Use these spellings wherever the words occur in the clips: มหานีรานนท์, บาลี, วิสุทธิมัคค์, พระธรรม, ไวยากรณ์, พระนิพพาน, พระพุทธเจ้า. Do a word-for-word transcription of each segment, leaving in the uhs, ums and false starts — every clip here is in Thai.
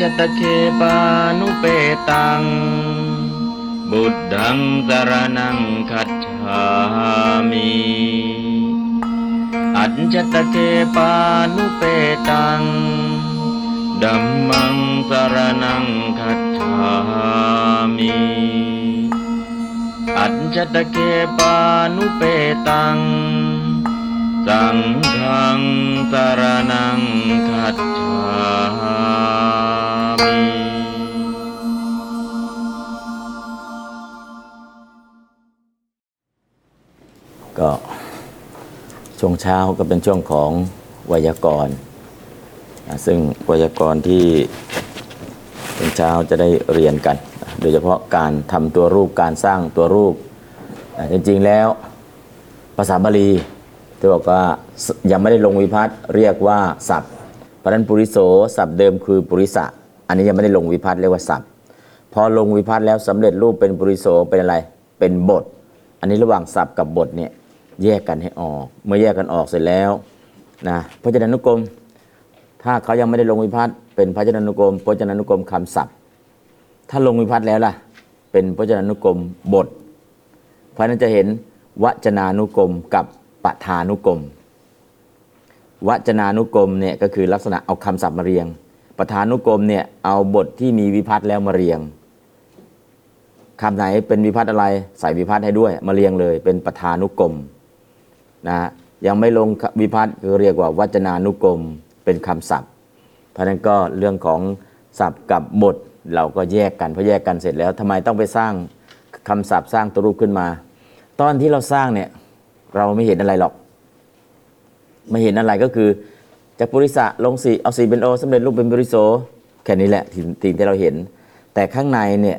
จตเคปานุเปตังบุตถังสรณังคัจฉามิอัจจตเคปานุเปตังธัมมังสรณังคัจฉามิอัจจตเคปานุเปตังสังฆังสรณังคัจฉามิก็ช่วงเช้าก็เป็นช่วงของไวยากรณ์ซึ่งไวยากรณ์ที่ช่วงเช้าจะได้เรียนกันโดยเฉพาะการทำตัวรูปการสร้างตัวรูปจริงๆแล้วภาษาบาลีที่บอกว่ายังไม่ได้ลงวิภัตติเรียกว่าศัพท์เพราะฉะนั้นปุริโสศัพท์เดิมคือปุริสะอันนี้ยังไม่ได้ลงวิภัตติเรียกว่าศัพท์พอลงวิภัตติแล้วสำเร็จรูปเป็นปุริโสเป็นอะไรเป็นบทอันนี้ระหว่างศัพท์กับบทเนี่ยแยกกันให้ออกเมื่อแยกกันออกเสร็จแล้วนะพจนานุกรมถ้าเขายังไม่ได้ลงวิภัตติเป็นพจนานุกรมพจนานุกรมคำศัพท์ถ้าลงวิภัตติแล้วล่ะเป็นพจนานุกรมบทเพราะนั้นจะเห็นวจนานุกรมกับปฐานุกรมวจนานุกรมเนี่ยก็คือลักษณะเอาคำศัพท์มาเรียงปฐานุกรมเนี่ยเอาบทที่มีวิภัตติแล้วมาเรียงคำไหนเป็นวิภัตติอะไรใส่วิภัตติให้ด้วยมาเรียงเลยเป็นปฐานุกรมนะยังไม่ลงวิภัตติคือเรียกว่าวจนานุกรมเป็นคำศัพท์เพราะนั้นก็เรื่องของศัพท์กับบทเราก็แยกกันพอแยกกันเสร็จแล้วทำไมต้องไปสร้างคำศัพท์สร้างตัวรูปขึ้นมาตอนที่เราสร้างเนี่ยเราไม่เห็นอะไรหรอกไม่เห็นอะไรก็คือจากปุริสะลงสีเอาสีเป็นโอสำเร็จรูปเป็นปุริโสแค่นี้แหละทีมที่เราเห็นแต่ข้างในเนี่ย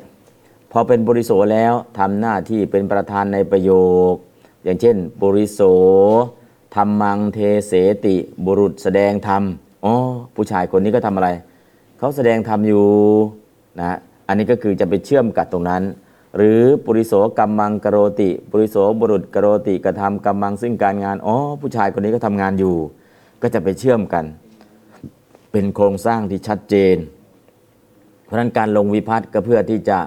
พอเป็นปุริโสแล้วทำหน้าที่เป็นประธานในประโยคอย่างเช่นปุริโสธัมมังเทเสติบุรุษแสดงธรรมอ๋อผู้ชายคนนี้ก็ทำอะไรเขาแสดงธรรมอยู่นะอันนี้ก็คือจะไปเชื่อมกับตรงนั้นหรือปุริโสกัมมังกโรติปุริโสบุรุษกโรติกระทำกัมมังซึ่งการงานอ๋อผู้ชายคนนี้ก็ทำงานอยู่ก็จะไปเชื่อมกันเป็นโครงสร้างที่ชัดเจนเพราะนั้นการลงวิภัตติก็เพื่อที่จะ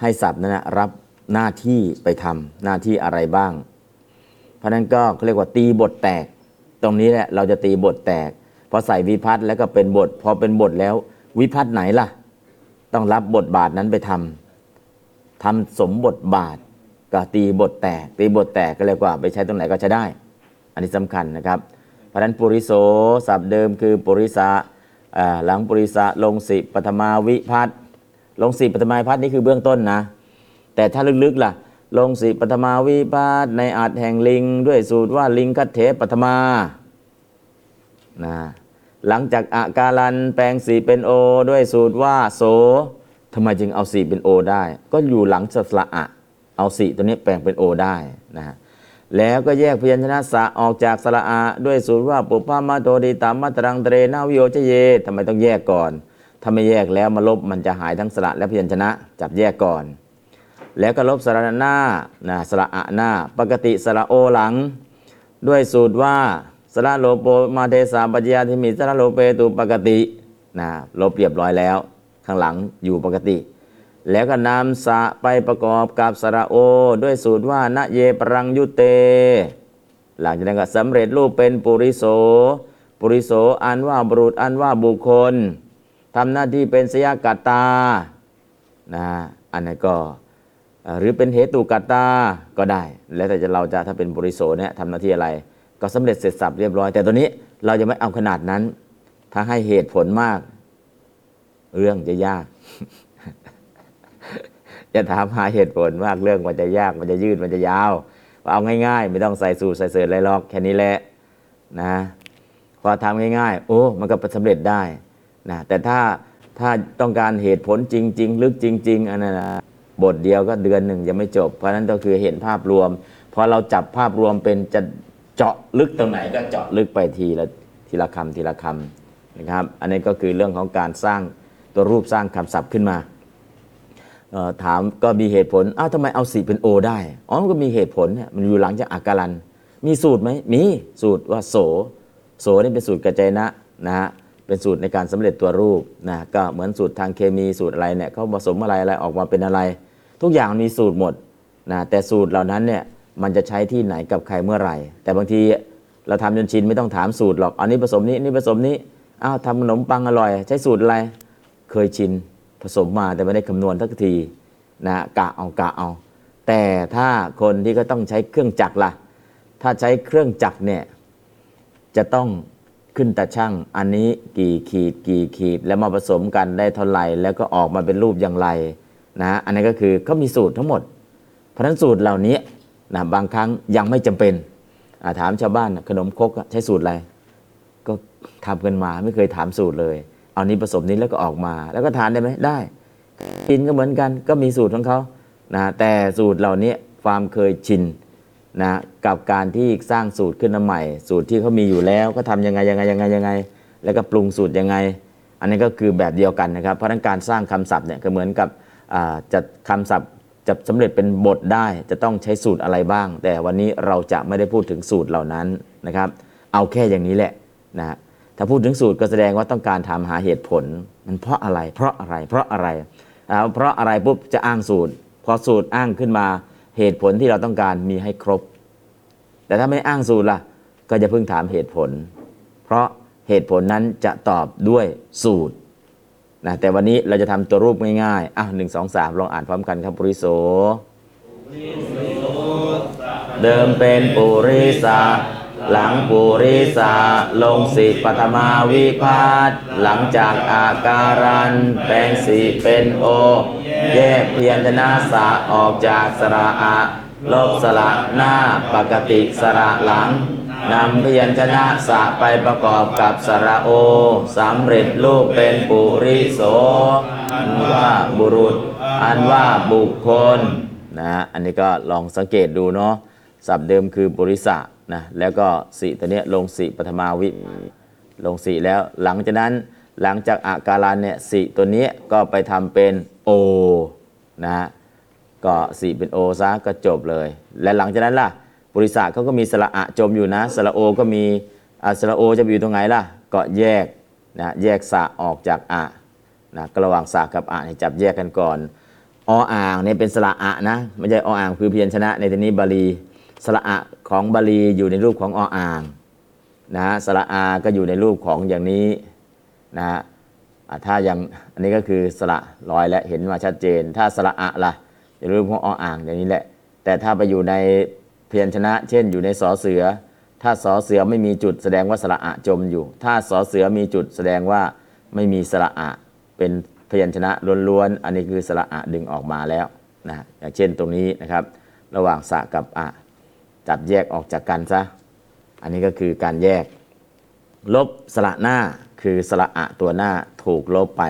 ให้ศัพท์นั้นนะรับหน้าที่ไปทำหน้าที่อะไรบ้างเพราะนั้นก็เขาเรียกว่าตีบทแตกตรงนี้แหละเราจะตีบทแตกพอใส่วิภัตติแล้วก็เป็นบทพอเป็นบทแล้ววิภัตติไหนล่ะต้องรับบทบาทนั้นไปทำทำสมบทบาทก็ตีบทแตกตีบทแตกก็เรียกว่าไปใช้ตรงไหนก็ใช้ได้อันนี้สำคัญนะครับเพราะนั้นปุริโสศัพท์เดิมคือปุริสะหลังปุริสะลงสิปฐมาวิภัตติลงสิปฐมาวิภัตตินี่คือเบื้องต้นนะแต่ถ้าลึกๆล่ะลงสิปฐมาวิภัตติในอาจแห่งลิงด้วยสูตรว่าลิงคัตเถปฐมานะหลังจากอาการันแปลงสีเป็นโอด้วยสูตรว่าโสทำไมจึงเอาสีเป็นโอได้ก็อยู่หลังสระอะเอาสีตัวนี้แปลงเป็นโอได้นะฮะแล้วก็แยกพยัญชนะสะออกจากสระอะด้วยสูตรว่าปุพพมาโตดิตามาตรังเตรนาวิโยชเยทำไมต้องแยกก่อนถ้าไม่แยกแล้วมาลบมันจะหายทั้งสระและพยัญชนะจับแยกก่อนแล้วก็ลบสระหน้านะสระอะหน้าปกติสระโอหลังด้วยสูตรว่าสระโลโปมาเทสาปัจจยาธิมิสระโลเปตุปกตินะลบเรียบร้อยแล้วข้างหลังอยู่ปกติแล้วก็นำสะไปประกอบกับสระโอด้วยสูตรว่านะเยปรังยุเตหลังจากนั้นก็สำเร็จรูปเป็นปุริโสปุริโสอันว่าบุรุษอันว่าบุคคลทำหน้าที่เป็นสยกัตตานะอันนั้นก็หรือเป็นเหตุกัตตาก็ได้แล้วแต่เราจะถ้าเป็นปุริโสเนี่ยทำหน้าที่อะไรก็สำเร็จเสร็จสรรพเรียบร้อยแต่ตัวนี้เราจะไม่เอาขนาดนั้นถ้าให้เหตุผลมากเรื่องจะยากจะถามหาเหตุผลว่าเรื่องมันจะยากมันจะยืดมันจะยาวเอาง่ายๆไม่ต้องใส่สูตรใส่เสิร์ชอะไรหรอกแค่นี้แหละนะพอทำง่ายๆโอ้มันก็สำเร็จได้นะแต่ถ้าถ้าต้องการเหตุผลจริงๆลึกจริงๆอันนั้นนะบทเดียวก็เดือนหนึ่งยังไม่จบเพราะนั้นก็คือเห็นภาพรวมพอเราจับภาพรวมเป็นจะเจาะลึกตรงไหนก็เจาะลึกไปทีละทีละคำทีละคำนะครับอันนี้ก็คือเรื่องของการสร้างตัวรูปสร้างคำศัพท์ขึ้นมาถามก็มีเหตุผลอ้าวทำไมเอาสีเป็นโอได้อ๋อมันก็มีเหตุผลมันอยู่หลังจากอาการันมีสูตรไหมมีสูตรว่าโสโสนี่เป็นสูตรกัจจายนะนะฮะ เป็นสูตรในการสำเร็จตัวรูปนะก็เหมือนสูตรทางเคมีสูตรอะไรเนี่ยเขาผสมอะไรอะไรออกมาเป็นอะไรทุกอย่างมีสูตรหมดนะแต่สูตรเหล่านั้นเนี่ยมันจะใช้ที่ไหนกับใครเมื่อไหร่แต่บางทีเราทำจนชินไม่ต้องถามสูตรหรอกอันนี้ผสมนี้นี่ผสมนี้อ้าวทำขนมปังอร่อยใช้สูตรอะไรเคยชินผสมมาแต่ไม่ได้คำนวณสักทีนะกะเอากะเอาแต่ถ้าคนที่ก็ต้องใช้เครื่องจักรล่ะถ้าใช้เครื่องจักรเนี่ยจะต้องขึ้นตาช่างอันนี้กี่ขีดกี่ขีดแล้วมาผสมกันได้เท่าไหร่แล้วก็ออกมาเป็นรูปอย่างไรนะอันนี้ก็คือเขามีสูตรทั้งหมดเพราะฉะนั้นสูตรเหล่านี้นะบางครั้งยังไม่จำเป็นถามชาวบ้านขนมครกใช้สูตรอะไรก็ทำกันมาไม่เคยถามสูตรเลยเอานี้ผสมนี้แล้วก็ออกมาแล้วก็ทานได้ไหมได้กินก็เหมือนกันก็มีสูตรของเขานะแต่สูตรเหล่านี้ความเคยชินนะกับการที่สร้างสูตรขึ้นมาใหม่สูตรที่เขามีอยู่แล้วก็ทำยังไงยังไงยังไงยังไงแล้วก็ปรุงสูตรยังไงอันนี้ก็คือแบบเดียวกันนะครับเพราะนั้นการสร้างคำศัพท์เนี่ยก็เหมือนกับจัดคำศัพท์จะสำเร็จเป็นบทได้จะต้องใช้สูตรอะไรบ้างแต่วันนี้เราจะไม่ได้พูดถึงสูตรเหล่านั้นนะครับเอาแค่อย่างนี้แหละนะถ้าพูดถึงสูตรก็แสดงว่าต้องการถามหาเหตุผลมันเพราะอะไรเพราะอะไรเพราะอะไรเพราะอะไรปุ๊บจะอ้างสูตรพอสูตรอ้างขึ้นมาเหตุผลที่เราต้องการมีให้ครบแต่ถ้าไม่อ้างสูตรล่ะก็จะเพิ่งถามเหตุผลเพราะเหตุผลนั้นจะตอบด้วยสูตรนะแต่วันนี้เราจะทำตัวรูปง่ายๆอ่ะหนึ่งสองสามลองอ่านพร้อมกันครับปุริโสเดิมเป็นปุริสาหลังปุริสาลงสิปฐมาวิพาทหลังจากอาการันแปลงสีเป็นโอแยกพยัญชนะสาออกจากสระอาลบสระหน้าปกติสระหลังนำพยัญชนะสะไปประกอบกับสระโอสำเร็จรูปเป็นปุริโสอันว่าบุรุษอันว่าบุคคลนะอันนี้ก็ลองสังเกตดูเนาะศัพท์เดิมคือปุริสะนะแล้วก็สิตัวนี้ลงสิปฐมาวิลงสิแล้วหลังจากนั้นหลังจากอาการันเนี่ยสิตัวนี้ก็ไปทำเป็นโอนะก็สิเป็นโอซะก็จบเลยและหลังจากนั้นล่ะปุริสะเขาก็มีสระอะจมอยู่นะสระโอก็มีสระโอจะอยู่ตรงไหนล่ะก็แยกนะแยกสะออกจากอะนะก็ระหว่างสะกับอะให้จับแยกกันก่อนออ่างเนี่ยเป็นสระอะนะไม่ใช่ออ่างคือพยัญชนะในที่นี้บาลีสระอะของบาลีอยู่ในรูปของออ่างนะสระอาก็อยู่ในรูปของอย่างนี้นะถ้าอย่างอันนี้ก็คือสระลอยและเห็นมาชัดเจนถ้าสระอะล่ะอยู่ในรูปของออ่างอย่างนี้แหละแต่ถ้าไปอยู่ในพยัญชนะเช่นอยู่ในสอเสือถ้าสอเสือไม่มีจุดแสดงว่าสระอะจมอยู่ถ้าสอเสือมีจุดแสดงว่าไม่มีสระอะเป็นพยัญชนะล้วนๆอันนี้คือสระอะดึงออกมาแล้วนะอย่างเช่นตรงนี้นะครับระหว่างสะกับอะจับแยกออกจากกันซะอันนี้ก็คือการแยกลบสระหน้าคือสระอะตัวหน้าถูกลบไป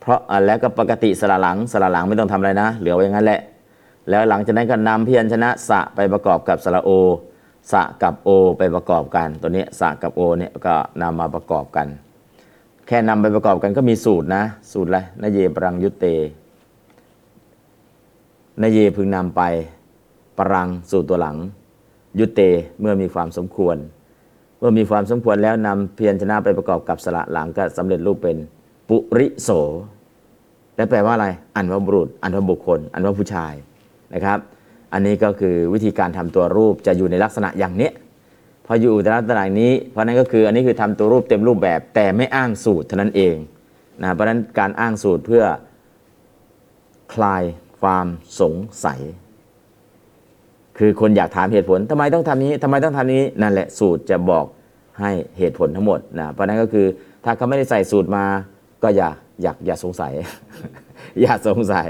เพราะแล้วก็ปกติสระหลังสระหลังไม่ต้องทำอะไรนะเหลือไว้อย่างนั้นแหละแล้วหลังจากนั้นก็นำพยัญชนะสะไปประกอบกับสระโอสะกับโอไปประกอบกันตัวนี้สะกับโอเนี่ยก็นำมาประกอบกันแค่นำไปประกอบกันก็มีสูตรนะสูตรอะไรนะเยปรังยุตเตนะเยพึงนำไปปรังสูตรตัวหลังยุตเตเมื่อมีความสมควรเมื่อมีความสมควรแล้วนำพยัญชนะไปประกอบกับสระหลังก็สำเร็จรูปเป็นปุริโสและแปลว่าอะไรอันว่าบุรุษอันว่าบุคคลอันว่าผู้ชายนะครับอันนี้ก็คือวิธีการทำตัวรูปจะอยู่ในลักษณะอย่างนี้พออยู่ในลักษณะนี้เพราะนั้นก็คืออันนี้คือทำตัวรูปเต็มรูปแบบแต่ไม่อ้างสูตรเท่านั้นเองนะเพราะฉะนั้นการอ้างสูตรเพื่อคลายความสงสัยคือคนอยากถามเหตุผลทำไมต้องทำนี้ทำไมต้องทำนี้นั่นแหละสูตรจะบอกให้เหตุผลทั้งหมดนะเพราะนั้นก็คือถ้าเขาไม่ได้ใส่สูตรมาก็อย่าอยากอย่าสงสัย อย่าสงสัย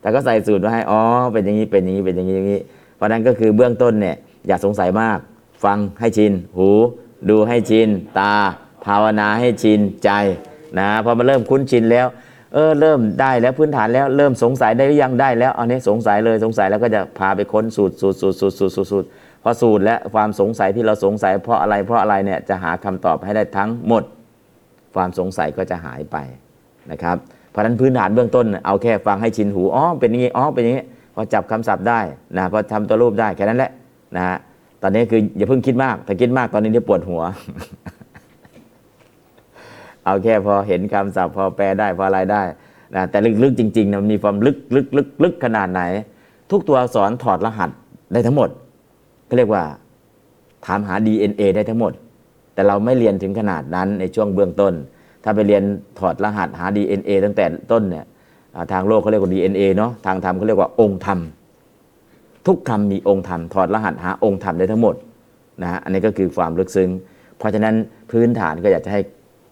แต่ก็ใส่สูตรมาให้อ๋อเป็นอย่างนี้เป็นอย่างนี้เป็นอย่างนี้อย่างนี้เพราะนั้นก็คือเบื้องต้นเนี่ยอย่าสงสัยมากฟังให้ชินหูดูให้ชินตาภาวนาให้ชินใจนะพอมันเริ่มคุ้นชินแล้วเออเริ่มได้แล้วพื้นฐานแล้วเริ่มสงสัยได้หรือยังได้แล้วเอาเนี่ยสงสัยเลยสงสัยแล้วก็จะพาไปค้นสูตรสูตรสูตรสูตรสูตรสูตรสูตรพอสูตรและความสงสัยที่เราสงสัยเพราะอะไรเพราะอะไรเนี่ยจะหาคำตอบให้ได้ทั้งหมดความสงสัยก็จะหายไปนะครับเพราะนั้นพื้นฐานเบื้องต้นเอาแค่ฟังให้ชินหูอ๋อเป็นอย่างนี้อ๋อเป็นอย่างนี้พอจับคำศัพท์ได้นะพอทำตัวรูปได้แค่นั้นแหละนะฮะตอนนี้คืออย่าเพิ่งคิดมากถ้าคิดมากตอนนี้จะปวดหัว เอาแค่พอเห็นคำศัพท์พอแปลได้พออะไรได้นะแต่ลึกๆจริงๆนะมันมีความลึกลึกลึกลึกขนาดไหนทุกตัวอักษรถอดรหัสได้ทั้งหมดก็เรียกว่าถามหา ดี เอ็น เอ ได้ทั้งหมดแต่เราไม่เรียนถึงขนาดนั้นในช่วงเบื้องต้นถ้าไปเรียนถอดรหัสหา ดี เอ็น เอ ตั้งแต่ต้นเนี่ยทางโลกเขาเรียกว่า ดี เอ็น เอ เนาะทางธรรมเขาเรียกว่าองค์ธรรมทุกคำมีองค์ธรรมถอดรหัสหาองค์ธรรมได้ทั้งหมดนะฮะอันนี้ก็คือความลึกซึ้งเพราะฉะนั้นพื้นฐานก็อยากจะให้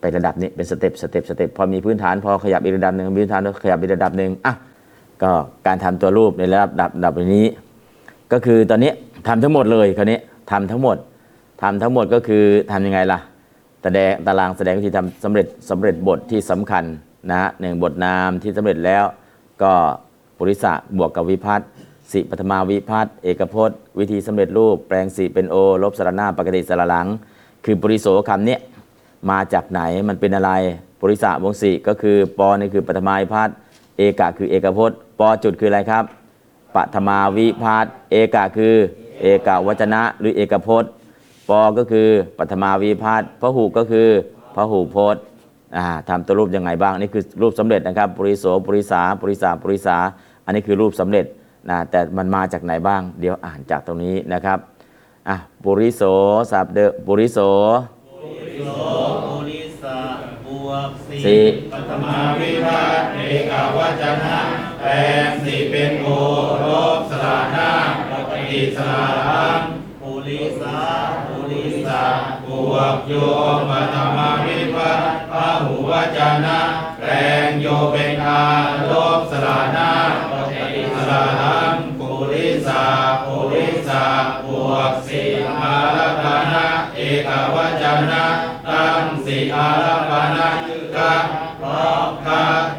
ไประดับนี้เป็นสเต็ปสเต็ปสเต็ปพอมีพื้นฐานพอขยับอีกระดับนึงพื้นฐานก็ขยับอีกระดับนึงอ่ะก็การทำตัวรูปในระดับระดับนี้ก็คือตอนนี้ทำทั้งหมดเลยคราวนี้ทำทั้งหมดทำทั้งหมดก็คือทำยังไงล่ะตารางตารางแสดงวิธีทำสำเร็จสำเร็จบทที่สำคัญนะฮะหนึ่งบทนามที่สำเร็จแล้วก็ปุริสะบวกกับวิภัตติสิปฐมาวิภัตติเอกพจน์วิธีสำเร็จรูปแปลงสีเป็นโอลบสระหน้าปกติสระหลังคือปุริโสคำนี้มาจากไหนมันเป็นอะไรปุริสะวงสีก็คือปอนี่คือปฐมาวิภัตติเอกะคือเอกพจน์ปอจุดคืออะไรครับปฐมาวิภัตติเอกะคือเอกวจนะหรือเอกพจน์ปอก็คือปฐมาวิภัตติพหูก็คือพหูพจน์ทำตัวรูปยังไงบ้างนี่คือรูปสำเร็จนะครับปุริโสปุริสาปุริสาปุริสาอันนี้คือรูปสำเร็จนะแต่มันมาจากไหนบ้างเดี๋ยวอ่านจากตรงนี้นะครับอ่ะปุริโสสับเดปุริโสปุริโสปุริสาบวกสีปฐมาวิภัตติเอกวจนะแปลงสีเป็นโอลบสระหน้าปกติสระหลังปุริสาปุริสาบวกโยปฐมาวิภัตติพหูวจนะแปลงโยเป็นอาลบสระหน้าสาหังปุริสาปุริสาบวกสีอารัปนะเอกวจนะตั้งสีอารัปนะยุกะเพราะค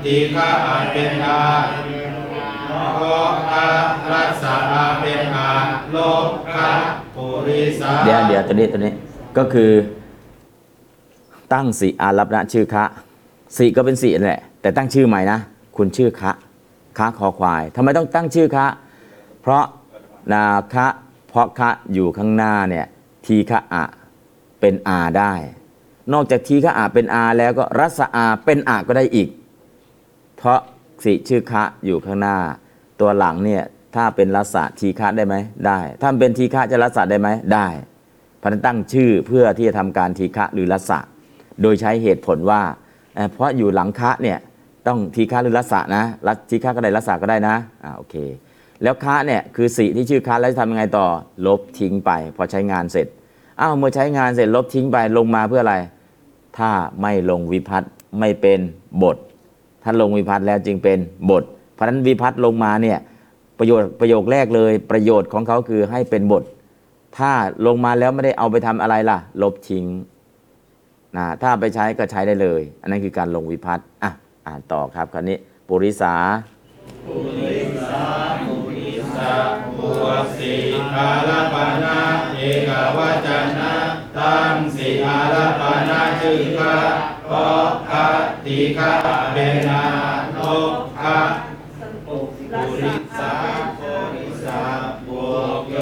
ติฆะอาเป็นอาเพราะอารัสสะอาเป็นอาโลกะปุริสาเดี๋ยวเดี๋ยวตัวนี้ตัวนี้ก็คือตั้งสีอารัปนะชื่อคะสีก็เป็นสีแหละแต่ตั้งชื่อใหม่นะคุณชื่อคะคะคอควายทำไมต้องตั้งชื่อคะเพราะนาคะเพราะคะอยู่ข้างหน้าเนี่ยทีคะอะเป็นอาได้นอกจากทีคะอะเป็นอาแล้วก็รัสอาเป็นอาก็ได้อีกเพราะสิชื่อคะอยู่ข้างหน้าตัวหลังเนี่ยถ้าเป็นรัสะทีคะได้ไหมได้ถ้าเป็นทีคะจะรัสะได้ไหมได้เพราะนั้นตั้งชื่อเพื่อที่จะทำการทีคะหรือรัสะโดยใช้เหตุผลว่าเพราะอยู่หลังคะเนี่ยต้องทีฆะหรือรัสสะนะรัสทีฆะก็ได้รัสสะก็ได้นะอ่าโอเคแล้วคะเนี่ยคือสีที่ชื่อคะแล้วจะทำยังไงต่อลบทิ้งไปพอใช้งานเสร็จอ้าวเมื่อใช้งานเสร็จลบทิ้งไปลงมาเพื่ออะไรถ้าไม่ลงวิภัตติไม่เป็นบทถ้าลงวิภัตติแล้วจึงเป็นบทเพราะฉะนั้นวิภัตติลงมาเนี่ยประโยชน์ประโยคแรกเลยประโยชน์ของเขาคือให้เป็นบทถ้าลงมาแล้วไม่ได้เอาไปทำอะไรล่ะลบทิ้งนะถ้าไปใช้ก็ใช้ได้เลยอันนั้นคือการลงวิภัตติอ่ะอ่านต่อครับคราวนี้ปุริสาปุริสาปุริสาบวกสีอารัปนะเอกวจนะตั้งสีอารัปนะชื่อคะเพราะคะติฆะเป็นอาโลคะปุริสาปุริสาบวกโย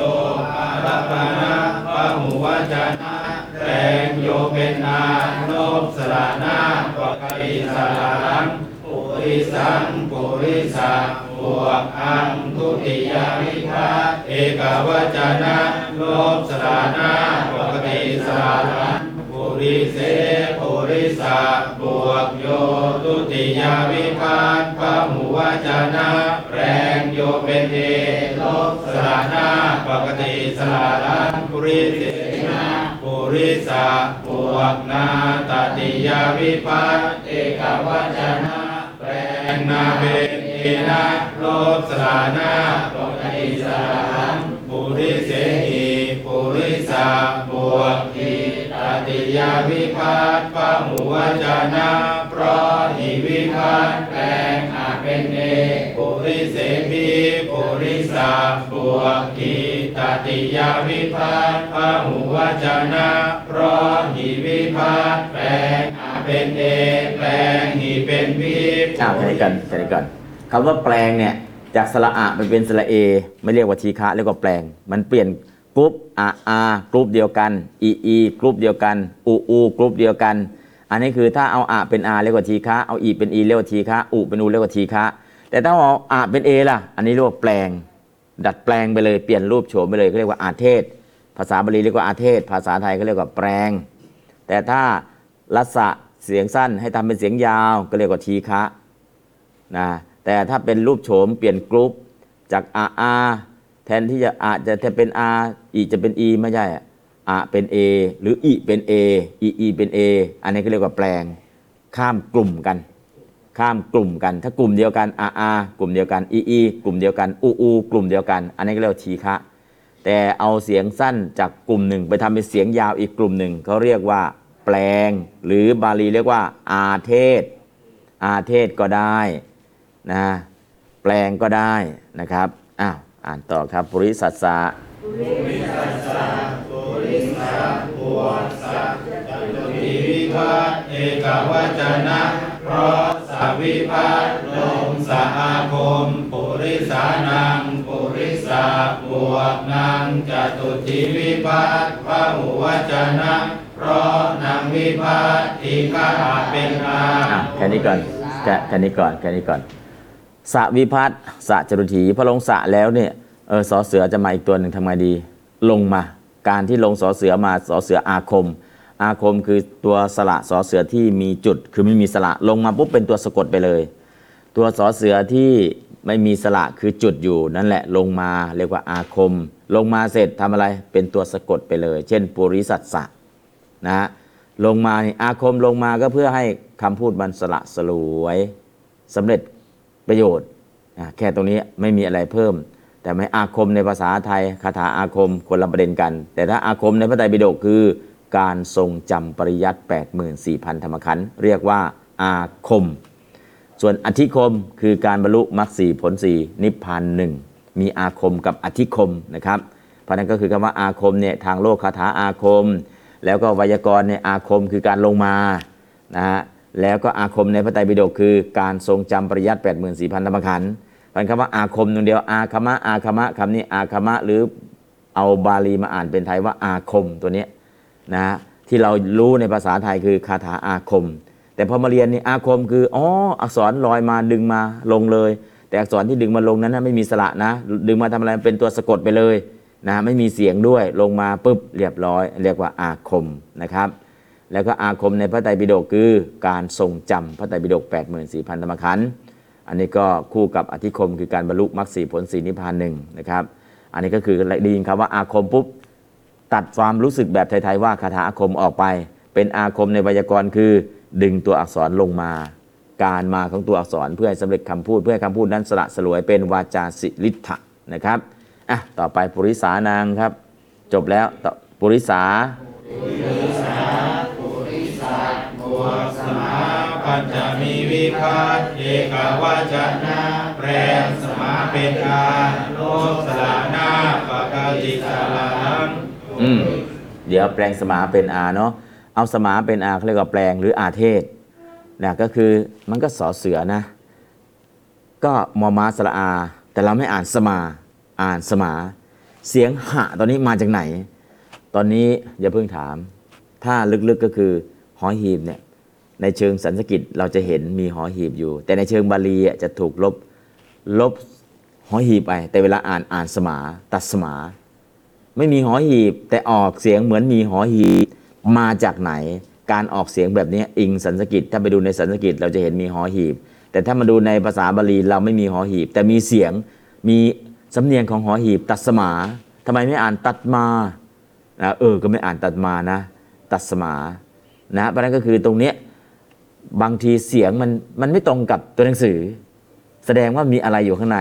อารัปนะพหูวจนะแปลงโยเป็นอาโลสระหน้าปกติสระหลังปุริสังปุริสาบวกอังทุติยวิภัตติเอกวจนะลบสระหน้าปกติสระหลังปุริเสปุริสาบวกโยทุติยวิภัตติพหูวจนะแปลงโยเป็นเอลบสระหน้าปกติสระหลังปุริเสนะปุริสาบวกนาตติยวิภัตติเอกวจนะแปลงนาเป็นเอนะลบสระหน้าปกติสระหลังปุริเสหิปุริสาบวกหิตติยวิภัตติพหูวจนะเพราะหิวิภัตติแปลงอาเป็นเอปุริเสหิปุริสาบวกหิตติยวิภัตติพหูวจนะเพราะหิวิภัตติแปลงอาเป็นเอแปลงหิเป็นวิภัตติใช้กันใช้กันคำว่าแปลงเนี่ยจากสระอะไปเป็นสระเอไม่เรียกว่าทีฆะเรียกว่าแปลงมันเปลี่ยนกรุ๊ปอาอากรุ๊ปเดียวกันอีอีกรุ๊ปเดียวกันอูอูกรุ๊ปเดียวกัน อันนี้คือถ้าเอาอะเป็นอาเรียกว่าทีฆะเอาอีเป็นอีเรียกว่าทีฆะอุเป็นอุเรียกว่าทีฆะแต่ถ้าเอาอะเป็นเอล่ะอันนี้เรียกว่าแปลงดัดแปลงไปเลยเปลี่ยนรูปโฉมไปเลยก็เรียกว่าอาเทศภาษาบาลีเรียกว่าอาเทศภาษาไทยก็เรียกว่าแปลงแต่ถ้าลักษณะเสียงสั้นให้ทำเป็นเสียงยาวก็เรียกว่าทีฆะนะแต่ถ้าเป็นรูปโฉมเปลี่ยนกรุ๊ปจากอาอาแทนที่จะอาจะจะเป็นอาอีจะเป็นอีไม่ใช่อะเป็นเอหรืออีเป็นเออีอีเป็นเออันนี้ก็เรียกว่าแปลงข้ามกลุ่มกันข้ามกลุ่มกันถ้ากลุ่มเดียวกันอาอากลุ่มเดียวกันอีอีกลุ่มเดียวกันอูอูกลุ่มเดียวกันอันนี้ก็เรียกว่าทีฆะแต่เอาเสียงสั้นจากกลุ่มหนึ่งไปทำเป็นเสียงยาวอีกกลุ่มหนึ่งเขาเรียกว่าแปลงหรือบาลีเรียกว่าอาเทศอาเทศก็ได้นะแปลงก็ได้นะครับอ้าวอ่านต่อครับปุริสัสสะปุริสัสสะปุริสัพพวสัจจัตติวิภัตเอกวจนะเพราะสัพวิภัตลงสะอาคมปุริสานังปุริสาบวกนังจตุติวิภัตพหุวจนะเพราะนังวิภัตอีกะเป็นอาแค่นี้ก่อนแค่แค่นี้ก่อนแค่นี้ก่อนสะวิภัตสะจตุถีพอลงสะแล้วเนี่ยเออสอเสือจะมาอีกตัวหนึ่งทำไงดีลงมาการที่ลงสอเสือมาสอเสืออาคมอาคมคือตัวสระสอเสือที่มีจุดคือไม่มีสระลงมาปุ๊บเป็นตัวสะกดไปเลยตัวสอเสือที่ไม่มีสระคือจุดอยู่นั่นแหละลงมาเรียกว่าอาคมลงมาเสร็จทำอะไรเป็นตัวสะกดไปเลยเช่นปุริสัสสะนะลงมาอาคมลงมาก็เพื่อให้คำพูดมันสละสลวยสำเร็จประโยชน์แค่ตรงนี้ไม่มีอะไรเพิ่มแต่ไม่อาคมในภาษาไทยคาถาอาคมคนละประเด็นกันแต่ถ้าอาคมในพระไตรปิฎกคือการทรงจำปริยัติ แปดหมื่นสี่พัน ธรรมขันธ์เรียกว่าอาคมส่วนอธิคมคือการบรรลุมรรคสี่ผลสี่นิพพานหนึ่งมีอาคมกับอธิคมนะครับเพราะนั้นก็คือคำว่าอาคมเนี่ยทางโลกคาถาอาคมแล้วก็ไวยากรณ์ในอาคมคือการลงมานะฮะแล้วก็อาคมในพระไตรปิฎกคือการทรงจำปริยัติ แปดหมื่นสี่พัน ธรรมขันธ์พันคำว่าอาคมหนึ่งเดียวอาคมะอาคมะคำนี้อาคมะหรือเอาบาลีมาอ่านเป็นไทยว่าอาคมตัวนี้นะที่เรารู้ในภาษาไทยคือคาถาอาคมแต่พอมาเรียนนี่อาคมคืออ๋ออักษรลอยมาดึงมาลงเลยแต่อักษรที่ดึงมาลงนั้นไม่มีสระนะดึงมาทำอะไรเป็นตัวสะกดไปเลยนะไม่มีเสียงด้วยลงมาปุ๊บเรียบร้อยเรียกว่าอาคมนะครับแล้วก็อาคมในพระไตรปิฎกคือการทรงจำพระไตรปิฎก แปดหมื่นสี่พัน ธรรมขันธ์อันนี้ก็คู่กับอธิคมคือการบรรลุมรรคสี่ผลสี่นิพพานหนึ่งนะครับอันนี้ก็คือได้ยินคำว่าอาคมปุ๊บตัดความรู้สึกแบบไทยๆว่าคาถาอาคมออกไปเป็นอาคมในไวยากรณ์คือดึงตัวอักษรลงมาการมาของตัวอักษรเพื่อให้สำเร็จคำพูดเพื่อให้คำพูดนั้นสละสลวยเป็นวาจาศิริทธะนะครับอ่ะต่อไปปุริสานางครับจบแล้วต่อปุริสาปัญจมีวิภัตเอกวจนะแปลงสมาเป็นอาโลสลานาปกติสลังอืมเดี๋ยวแปลงสมาเป็นอาเนาะเอาสมาเป็นอาเขาเรียกว่าแปลงหรืออาเทศนะก็คือมันก็สอเสือนะก็มอม้าสระอาแต่เราไม่อ่านสมาอ่านสมาเสียงหะตอนนี้มาจากไหนตอนนี้อย่าเพิ่งถามถ้าลึกๆก็คือหอหีบเนี่ยในเชิงสันสกฤตเราจะเห็นมีหอหีบอยู่แต่ในเชิงบาลีจะถูกลบลบหอหีบไปแต่เวลาอ่านอ่านสมาตัดสมาไม่มีหอหีบแต่ออกเสียงเหมือนมีหอหีบมาจากไหนการออกเสียงแบบนี้อิงสันสกฤตถ้าไปดูในสันสกฤตเราจะเห็นมีหอหีบแต่ถ้ามาดูในภาษาบาลีเราไม่มีหอหีบแต่มีเสียงมีสำเนียงของหอหีบตัดสมาทำไมไม่อ่านตัดมาเออก็ไม่อ่านตัดมานะตัดสมานะเพราะนั้นก็คือตรงนี้บางทีเสียงมันมันไม่ตรงกับตัวหนังสือแสดงว่ามีอะไรอยู่ข้างใน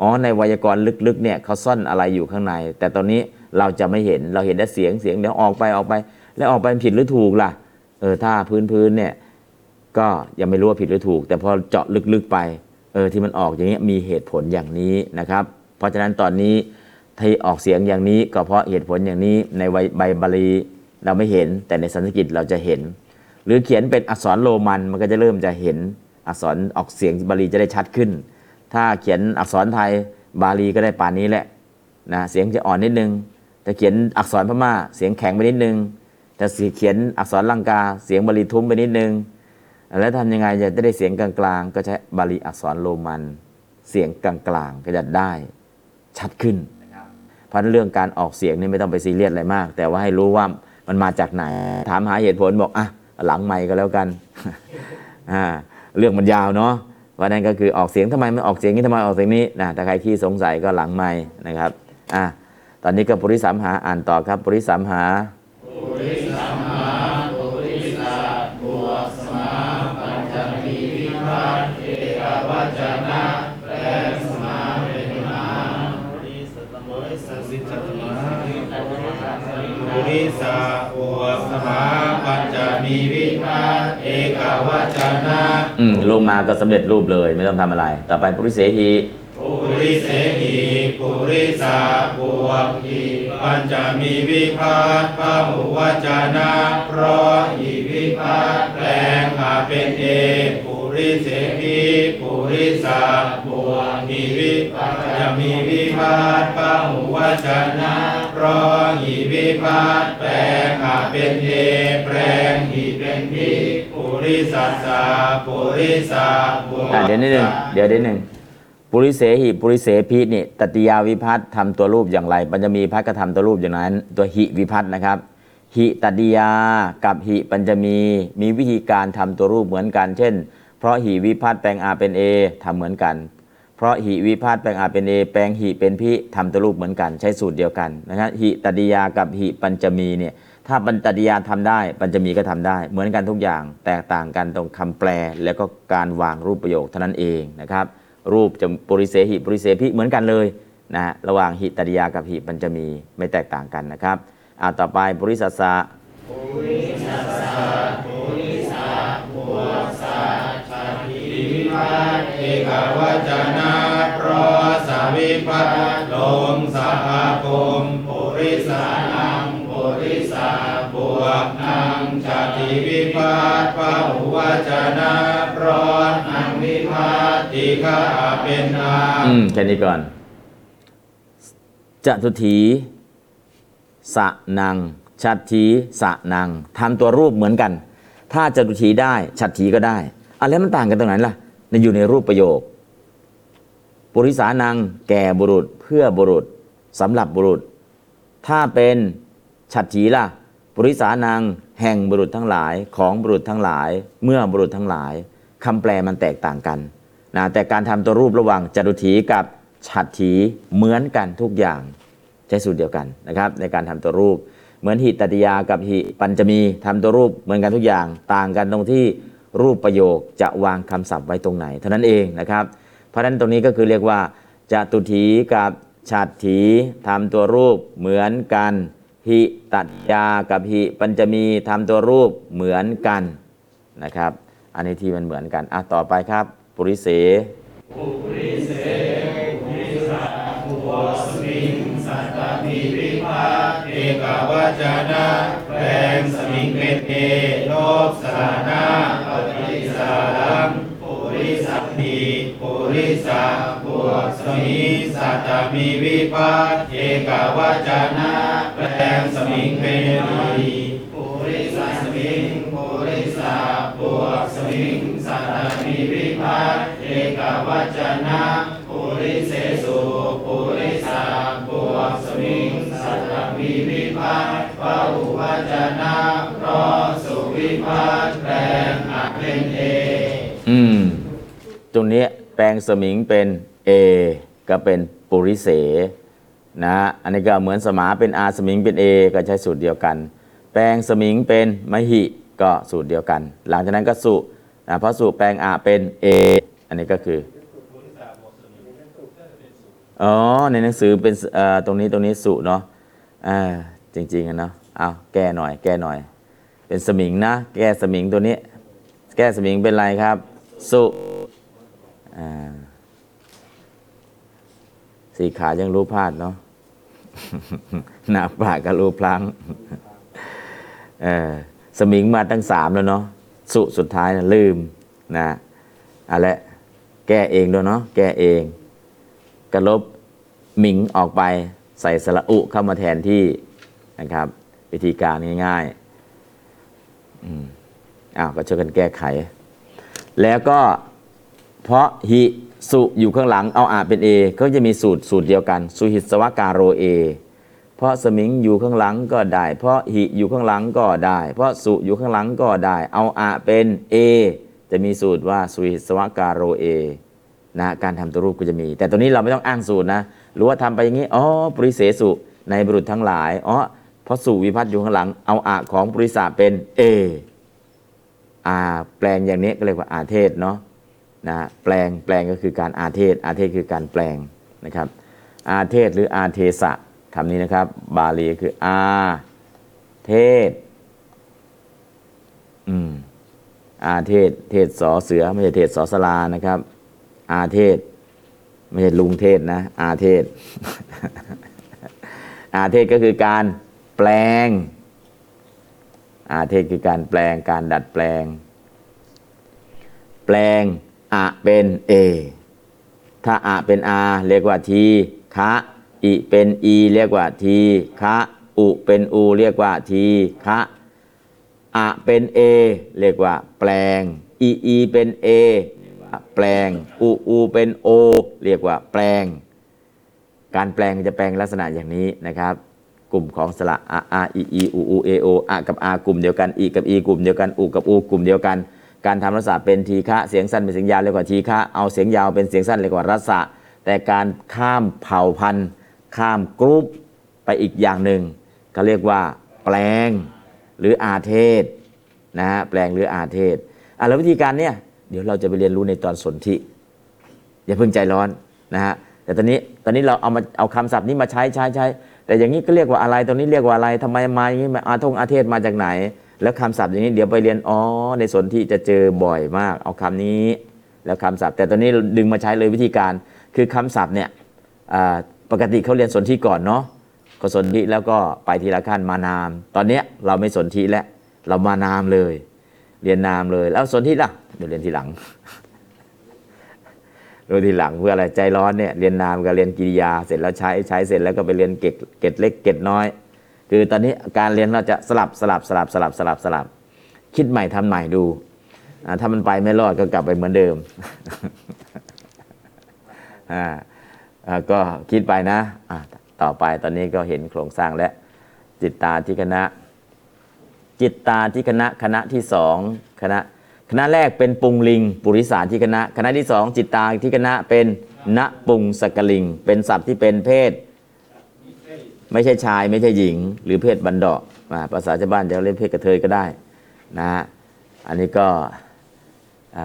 อ๋อในไวยากรณ์ลึกๆเนี่ยเขาซ่อนอะไรอยู่ข้างในแต่ตอนนี้เราจะไม่เห็นเราเห็นได้เสียงเสียงเดี๋ยวออกไปออกไปแล้วออกไปผิดหรือถูกล่ะเออถ้าพื้นๆเนี่ยก็ยังไม่รู้ว่าผิดหรือถูกแต่พอเจาะลึกๆไปเออที่มันออกอย่างนี้มีเหตุผลอย่างนี้นะครับเพราะฉะนั้นตอนนี้ที่ออกเสียงอย่างนี้ก็เพราะเหตุผลอย่างนี้ในใบบาลีเราไม่เห็นแต่ในสันสกฤตเราจะเห็นหรือเขียนเป็นอักษรโรมันมันก็จะเริ่มจะเห็นอักษรออกเสียงบาลีจะได้ชัดขึ้นถ้าเขียนอักษรไทยบาลีก็ได้ป่านนี้แหละนะเสียงจะอ่อนนิดนึงแต่เขียนอักษรพม่าเสียงแข็งไปนิดนึง แต่สีเขียนอักษรลังกาเสียงบาลีทุ้มไปนิดนึงแล้วทำยังไงจะได้เสียงกลางๆก็ใช้บาลีอักษรโรมันเสียงกลางๆก็จะได้ชัดขึ้นนะครับเพราะเรื่องการออกเสียงนี่ไม่ต้องไปซีเรียสอะไรมากแต่ว่าให้รู้ว่ามันมาจากไหนถามหาเหตุผลบอกอ่ะหลังไมค์ก็แล้วกัน อ่าเรื่องมันยาวเนาะวันนั้นก็คือออกเสียงทำไมมันออกเสียงนี้ทำไมออกเสียงนี้นะถ้าใครขี้สงสัยก็หลังไมค์นะครับอ่ะตอนนี้ก็ปุริสามหาอ่านต่อครับปุริสามหาปุริสามหาปุริสาบวกสมาปัญจมีวิภัตติเอกวจนะแปลสมาเป็นมาปุริสตมริสสิทธมาปุริสาบวกสมาปัญจมีวิภัตติเอกวจนะอืมลงมาก็สำเร็จรูปเลยไม่ต้องทำอะไรต่อไปปุริเสหิปุริเสหิปุริสาบวกหิปัญจมีวิภัตติพหุวจนะเพราะหิวิภัตติแปลงมาเป็นเอปุริเสหิปุริสาบวกหิวิปัญจมีวิภัตติพหุวจนะเพราะหิวิภัตติแปลงมาเป็นเอแปลงหิเป็นพิปุริสัสสะปุริสาบวกเดี๋ยวนิดนึงเดี๋ยวนิดนึงปุริเสหิปุริเสพินี่ตติยาวิภัตติทำตัวรูปอย่างไรปัญจมีวิภัตติก็ทำตัวรูปอย่างนั้นตัวหิวิภัตตินะครับหิตติยากับหิปัญจมีมีวิธีการทำตัวรูปเหมือนกันเช่นเพราะหิวิภัตติแปลงอาเป็นเอทำเหมือนกันเพราะหิวิภัตติแปลงอาเป็นเอแปลงหิเป็นพิทำตัวรูปเหมือนกันใช้สูตรเดียวกันนะครับหิตติยากับหิปัญจมีเนี่ยถ้าปัญตติยาทำได้ปัญจมีก็ทำได้เหมือนกันทุกอย่างแตกต่างกันตรงคำแปลแล้วก็การวางรูปประโยคเท่านั้นเองนะครับรูปจะปุริเสหิปุริเสพิเหมือนกันเลยนะฮะระหว่างหิตติยากับหิปัญจมีไม่แตกต่างกันนะครับอ่าต่อไปปุริสัสสะปุริสัสสะปุริสาบวกสาสัพพิวิภัตติเอกวจนะเพราะสาวิภัตติลงสหคมปุริสานังปุริสาบวกนังสัพพิวิภัตติพหุวจนะเพราะนังวิภัตติติฆาเป็นอาอืมแค่นี้ก่อนจตุถีสะนังฉัตถีสะนังทำตัวรูปเหมือนกันถ้าจตุถีได้ฉัตถีก็ได้อ่ะแล้วมันต่างกันตรงไหนล่ะมันอยู่ในรูปประโยคปุริสานังแก่บุรุษเพื่อบุรุษสำหรับบุรุษถ้าเป็นฉัตถีล่ะปุริสานังแห่งบุรุษทั้งหลายของบุรุษทั้งหลายเมื่อบุรุษทั้งหลายคำแปลมันแตกต่างกันนะแต่การทำตัวรูประหว่างจตุถีกับฉัตถีเหมือนกันทุกอย่างใช้สูตรเดียวกันนะครับในการทำตัวรูปเหมือนหิตติยากับหิปัญจมีทำตัวรูปเหมือนกันทุกอย่างต่างกันตรงที่รูปประโยคจะวางคำศัพท์ไว้ตรงไหนเท่านั้นเองนะครับเพราะฉะนั้นตรงนี้ก็คือเรียกว่าจตุถีกับฉัตถีทำตัวรูปเหมือนกันหิตติยากับหิปัญจมีทำตัวรูปเหมือนกันนะครับอันนี้ที่มันเหมือนกันอ่ะต่อไปครับปุริเสปุริเสปุริสาปุสมิงสัตติวิภัตติเอกวจนะแปลงสมิงเป็นเอโลกสานะปฏิสารังปุริสัพพิปุริสาปุสมิงสัตติวิภัตติเอกวจนะแปลงสมิงเป็นอีปุริสัสมิงปุริสาปุสมิงสัตติวิภัตติเอกวจนะปุริเสสุปุริสาบวกสมิงสัตติวิภัตติพหุวจนะเพราะสุวิภัตติแปลงอาเป็นเออืมตรงนี้แปลงสมิงเป็นเอก็เป็นปุริเสนะอันนี้ก็เหมือนสมาเป็นอาสมิงเป็นเอก็ใช้สูตรเดียวกันแปลงสมิงเป็นมหิก็สูตรเดียวกันหลังจากนั้นก็สุนะเพราะสุแปลงอาเป็นเออันนี้ก็คืออ๋อในหนังสือเป็นตรงนี้ตรงนี้สุเนาะอ่าจริงๆอ่ะเนาะเอาแก้หน่อยแก้หน่อยเป็นสมิงนะแก้สมิงตัวนี้แก้สมิงเป็นไรครับสุอ่าสี่ขายังรู้พลาดเนาะ หน้าปากก็รู้พลั้ง เออสมิงมาตั้งสามแล้วเนาะสุสุดท้ายนะลืมนะอ่ะและแก้เองด้วยเนาะแก้เองกระลบหมิงออกไปใส่สระอุเข้ามาแทนที่นะครับวิธีการง่ายๆ อ้าวก็ช่วยกันแก้ไขแล้วก็เพราะหิสุอยู่ข้างหลังเอาอาเป็นเอก็จะมีสูตรสูตรเดียวกันสุหิสวการโรเอเพราะสมิงอยู่ข้างหลังก็ได้เพราะหิอยู่ข้างหลังก็ได้เพราะสุอยู่ข้างหลังก็ได้เอาอาเป็นเอจะมีสูตรว่าสุหิสวการโรเอนะการทำตัวรูปก็จะมีแต่ตัวนี้เราไม่ต้องอ้างสูตรนะหรือว่าทำไปอย่างนี้อ๋อปริเสสุในบุรุษทั้งหลายอ๋อเพราะสุวิภัตอยู่ข้างหลังเอาอาของปริสาเป็นเออาแปลงอย่างนี้ก็เรียกว่าอาเทศเนาะนะแปลงแปลงก็คือการอาเทศอาเทศคือการแปลงนะครับอาเทศหรืออาเทสะคำนี้นะครับบาลีคืออาเทศอืมอาเทศเทศสอเสือไม่ใช่เทศสอสลานะครับอาเทศไม่ใช่ลุงเทศนะอาเทศ อาเทศก็คือการแปลงอาเทศคือการแปลงการดัดแปลงแปลงอะเป็นเอถ้าอะเป็นอาเรียกว่าทีคะอิเป็นอีเรียกว่าทีคะอุเป็นอูเรียกว่าทีคะอะเป็นเอเรียกว่าแปลงอีอีเป็นเอแปลงอูอูเป็นโอเรียกว่าแปลงการแปลงจะแปลงลักษณะอย่างนี้นะครับกลุ่มของสระอะอาอีอีอูอูเอโออะกับอากลุ่มเดียวกันอีกับอีกลุ่มเดียวกันอูกับอูกลุ่มเดียวกันการทำรัสสะเป็นทีฆะเสียงสั้นเป็นเสียงยาวเรียกว่าทีฆะเอาเสียงยาวเป็นเสียงสั้นเรียกว่ารัสสะแต่การข้ามเผ่าพันธุ์ข้ามกรุ๊ปไปอีกอย่างหนึ่งเขาเรียกว่าแปลงหรืออาเทศนะฮะแปลงหรืออาเทศอ่ะแล้ววิธีการเนี่ยเดี๋ยวเราจะไปเรียนรู้ในตอนสนธิอย่าเพิ่งใจร้อนนะฮะแต่ตอนนี้ตอนนี้เราเอามาเอาคำศัพท์นี้มาใช้ใช้ใช้แต่อย่างนี้ก็เรียกว่าอะไรตรงนี้เรียกว่าอะไรทำไมมาอย่างนี้มาอาทงอาเทศมาจากไหนแล้วคำศัพท์อย่างนี้เดี๋ยวไปเรียนอ๋อในสนธิจะเจอบ่อยมากเอาคำนี้แล้วคำศัพท์แต่ตอนนี้ดึงมาใช้เลยวิธีการคือคำศัพท์เนี่ยปกติเขาเรียนสนธิก่อนเนาะก็สนธิแล้วก็ไปทีละขั้นมานามตอนนี้เราไม่สนธิแล้วเรามานามเลยเรียนนามเลยแล้วสนธิล่ะเดี๋ยวเรียนทีหลังดูทีหลังเพื่ออะไรใจร้อนเนี่ยเรียนนามกับเรียนกิริยาเสร็จแล้วใช้ใช้เสร็จแล้วก็ไปเรียนเกตเกตเล็กเกตน้อยคือตอนนี้การเรียนเราจะสลับสลับสลับสลับสลับสลับคิดใหม่ทำใหม่ดูถ้ามันไปไม่รอดก็กลับไปเหมือนเดิม อ่าก็คิดไปนะต่อไปตอนนี้ก็เห็นโครงสร้างและจิตตาธิคณะจิตตาธิคณะคณะที่สองคณะคณะแรกเป็นปุงลิงปุริสาธิคณะคณะที่สองจิตตาธิคณะเป็นณปุงสกลิงเป็นศัพท์ที่เป็นเพศไม่ใช่ชายไม่ใช่หญิงหรือเพศบันดาะภาษาชาวบ้านจะเรียกเพศกระเทยก็ได้นะฮะอันนี้ก็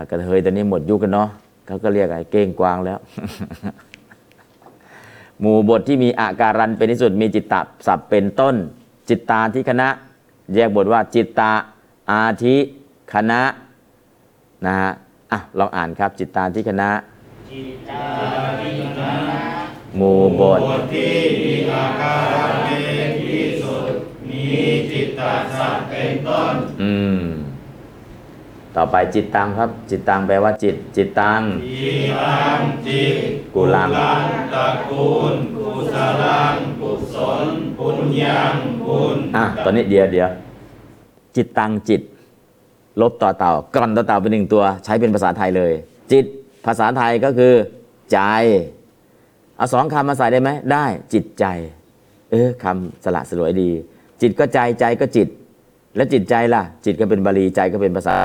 กระเทยตอนนี้หมดยุคกันเนาะเขาก็เรียกอะไรเก้งกวางแล้ว หมู่บทที่มีอาการันเป็นที่สุดมีจิตตศัพท์เป็นต้นจิตตาธิคณะแยกบทว่าจิตตาอาธิคณะนะฮะอ่ะลองอ่านครับจิตตาธิคณะจิตตาธิคณะหมู่บทที่มีอาการันเป็นที่สุดมีจิตตศัพท์เป็นต้นอืมต่อไปจิตตังครับจิตตังแปลว่าจิตจิตตังจิตตังจิตกุลังตระกูลกุศลังกุศลปุญญังบุญอ่ะตอนนี้เดี๋ยวเดี๋ยวจิตตังจิตลบต่อเต่ากรอนต่อเต่าเป็นหนึ่งตัวใช้เป็นภาษาไทยเลยจิตภาษาไทยก็คือใจเอาสองคำมาใส่ได้ไหมได้จิตใจเออคำสละสลวยดีจิตก็ใจใจก็จิตแล้วจิตใจล่ะจิตก็เป็นบาลีใจก็เป็นภาษา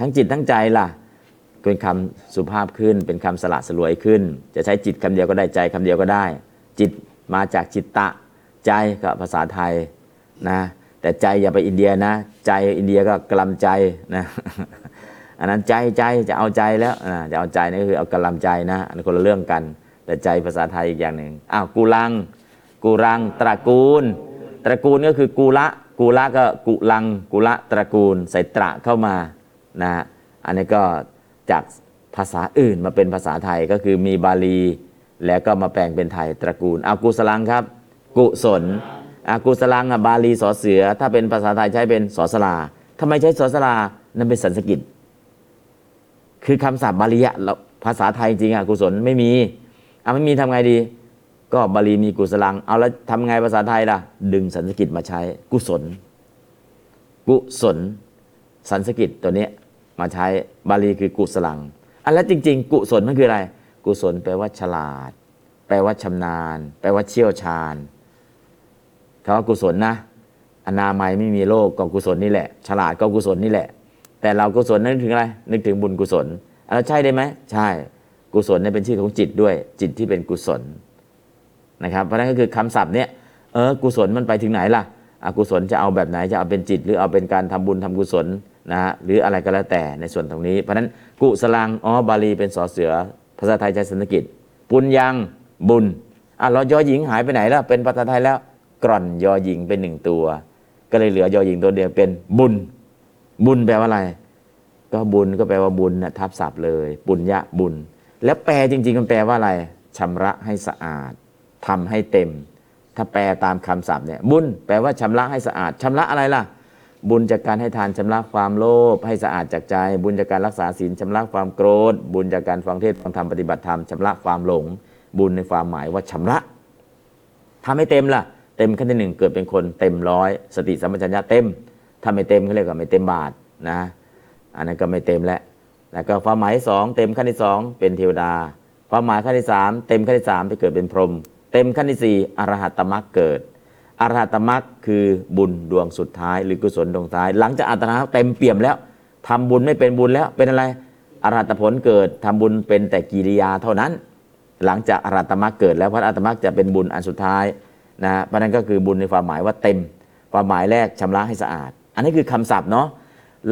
ทั้งจิตทั้งใจล่ะเป็นคำสุภาพขึ้นเป็นคำสละสลวยขึ้นจะใช้จิตคำเดียวก็ได้ใจคำเดียวก็ได้จิตมาจากจิตตะใจกับภาษาไทยนะแต่ใจอย่าไปอินเดียนะใจอินเดียก็กลัมใจนะอันนั้นใจใจจะเอาใจแล้วจะเอาใจนี่คือเอากลัมใจนะอันคนละเรื่องกันแต่ใจภาษาไทยอีกอย่างหนึ่งอ้าวกุลังกุลังตระกูลตระกูลก็คือกุละกุละก็กุลังกุละตระกูลใส่ตระเข้ามานะอันนี้ก็จากภาษาอื่นมาเป็นภาษาไทยก็คือมีบาลีแล้วก็มาแปลงเป็นไทยตระกูลอ้าวกุศลังครับกุศลอากุศลังบาลีสอเสือถ้าเป็นภาษาไทยใช้เป็นสอสลาทำไมใช้สอสลานั่นเป็นสันสกฤตคือคำศัพท์บาลีอะเราภาษาไทยจริงอะกุศลไม่มีเอาไม่มีทำไงดีก็บาลีมีกุศลังเอาแล้วทำไงภาษาไทยล่ะดึงสันสกฤตมาใช้กุศล กุศลสันสกิตตัวนี้มาใช้บาลีคือกุศลังอันแล้วจริงๆกุศลมันคืออะไรกุศลแปลว่าฉลาดแปลว่าชำนาญแปลว่าเชี่ยวชาญคำว่ากุศลนะอนามัยไม่มีโรค ก, ก็กุศลนี่แหละฉลาดก็กุศลนี่แหละแต่เรากุศลนึกถึงอะไรนึกถึงบุญกุศลแล้วใช่ได้ไหมใช่กุศลเนี่ยเป็นชื่อของจิตด้วยจิตที่เป็นกุศลนะครับเพราะนั้นก็คือคำศัพท์เนี่ยเออกุศลมันไปถึงไหนล่ะอกุศลจะเอาแบบไหนจะเอาเป็นจิตหรือเอาเป็นการทำบุญทำกุศลนะฮะหรืออะไรก็แล้วแต่ในส่วนตรงนี้เพราะนั้นกุศลังอ๋อบาลีเป็นสอเสือภาษาไทยใช้สันสกฤตปุญญังบุญอ่ะเรายอหญิงหายไปไหนแล้วเป็นภาษาไทยแล้วกร่อนยอหญิงเป็นหนึ่งตัวก็เลยเหลือยอหญิงตัวเดียวเป็นบุญบุญแปลว่าอะไรก็บุญก็แปลว่าบุญนะทับศัพท์เลยปุญญะบุญแล้วแปลจริงๆมันแปลว่าอะไรชำระให้สะอาดทำให้เต็มถ้าแปลตามคำศัพท์เนี่ยบุญแปลว่าชำระให้สะอาดชำระอะไรล่ะบุญจากการให้ทานชำระความโลภให้สะอาดจากใจบุญจากการรักษาศีลชำระความโกรธบุญจากการฟังเทศน์ฟังธรรมปฏิบัติธรรมชำระความหลงบุญในความหมายว่าชำระทำให้เต็มล่ะเต็มขั้นที่หนึ่งเกิดเป็นคนเต็มร้อยสติสัมปชัญญะเต็มถ้าไม่เต็มเขาเรียกว่าไม่เต็มบาทนะอันนั้นก็ไม่เต็มแล้วแล้วก็ความหมายสองเต็มขั้นที่สองเป็นเทวดาความหมายขั้นที่สามเต็มขั้นที่สามไปเกิดเป็นพรหมเต็มขั้นที่สี่อรหัตตมรรคเกิดอรหัตตมรรคคือบุญดวงสุดท้ายหรือกุศลดวงท้ายหลังจากอรหัตตมรรคเต็มเปี่ยมแล้วทำบุญไม่เป็นบุญแล้วเป็นอะไรอรหัตผลเกิดทำบุญเป็นแต่กิริยาเท่านั้นหลังจากอรหัตตมรรคเกิดแล้วพระอรหัตตมรรคจะเป็นบุญอันสุดท้ายนะเพราะนั้นก็คือบุญในความหมายว่าเต็มความหมายแรกชำระให้สะอาดอันนี้คือคำศัพท์เนาะ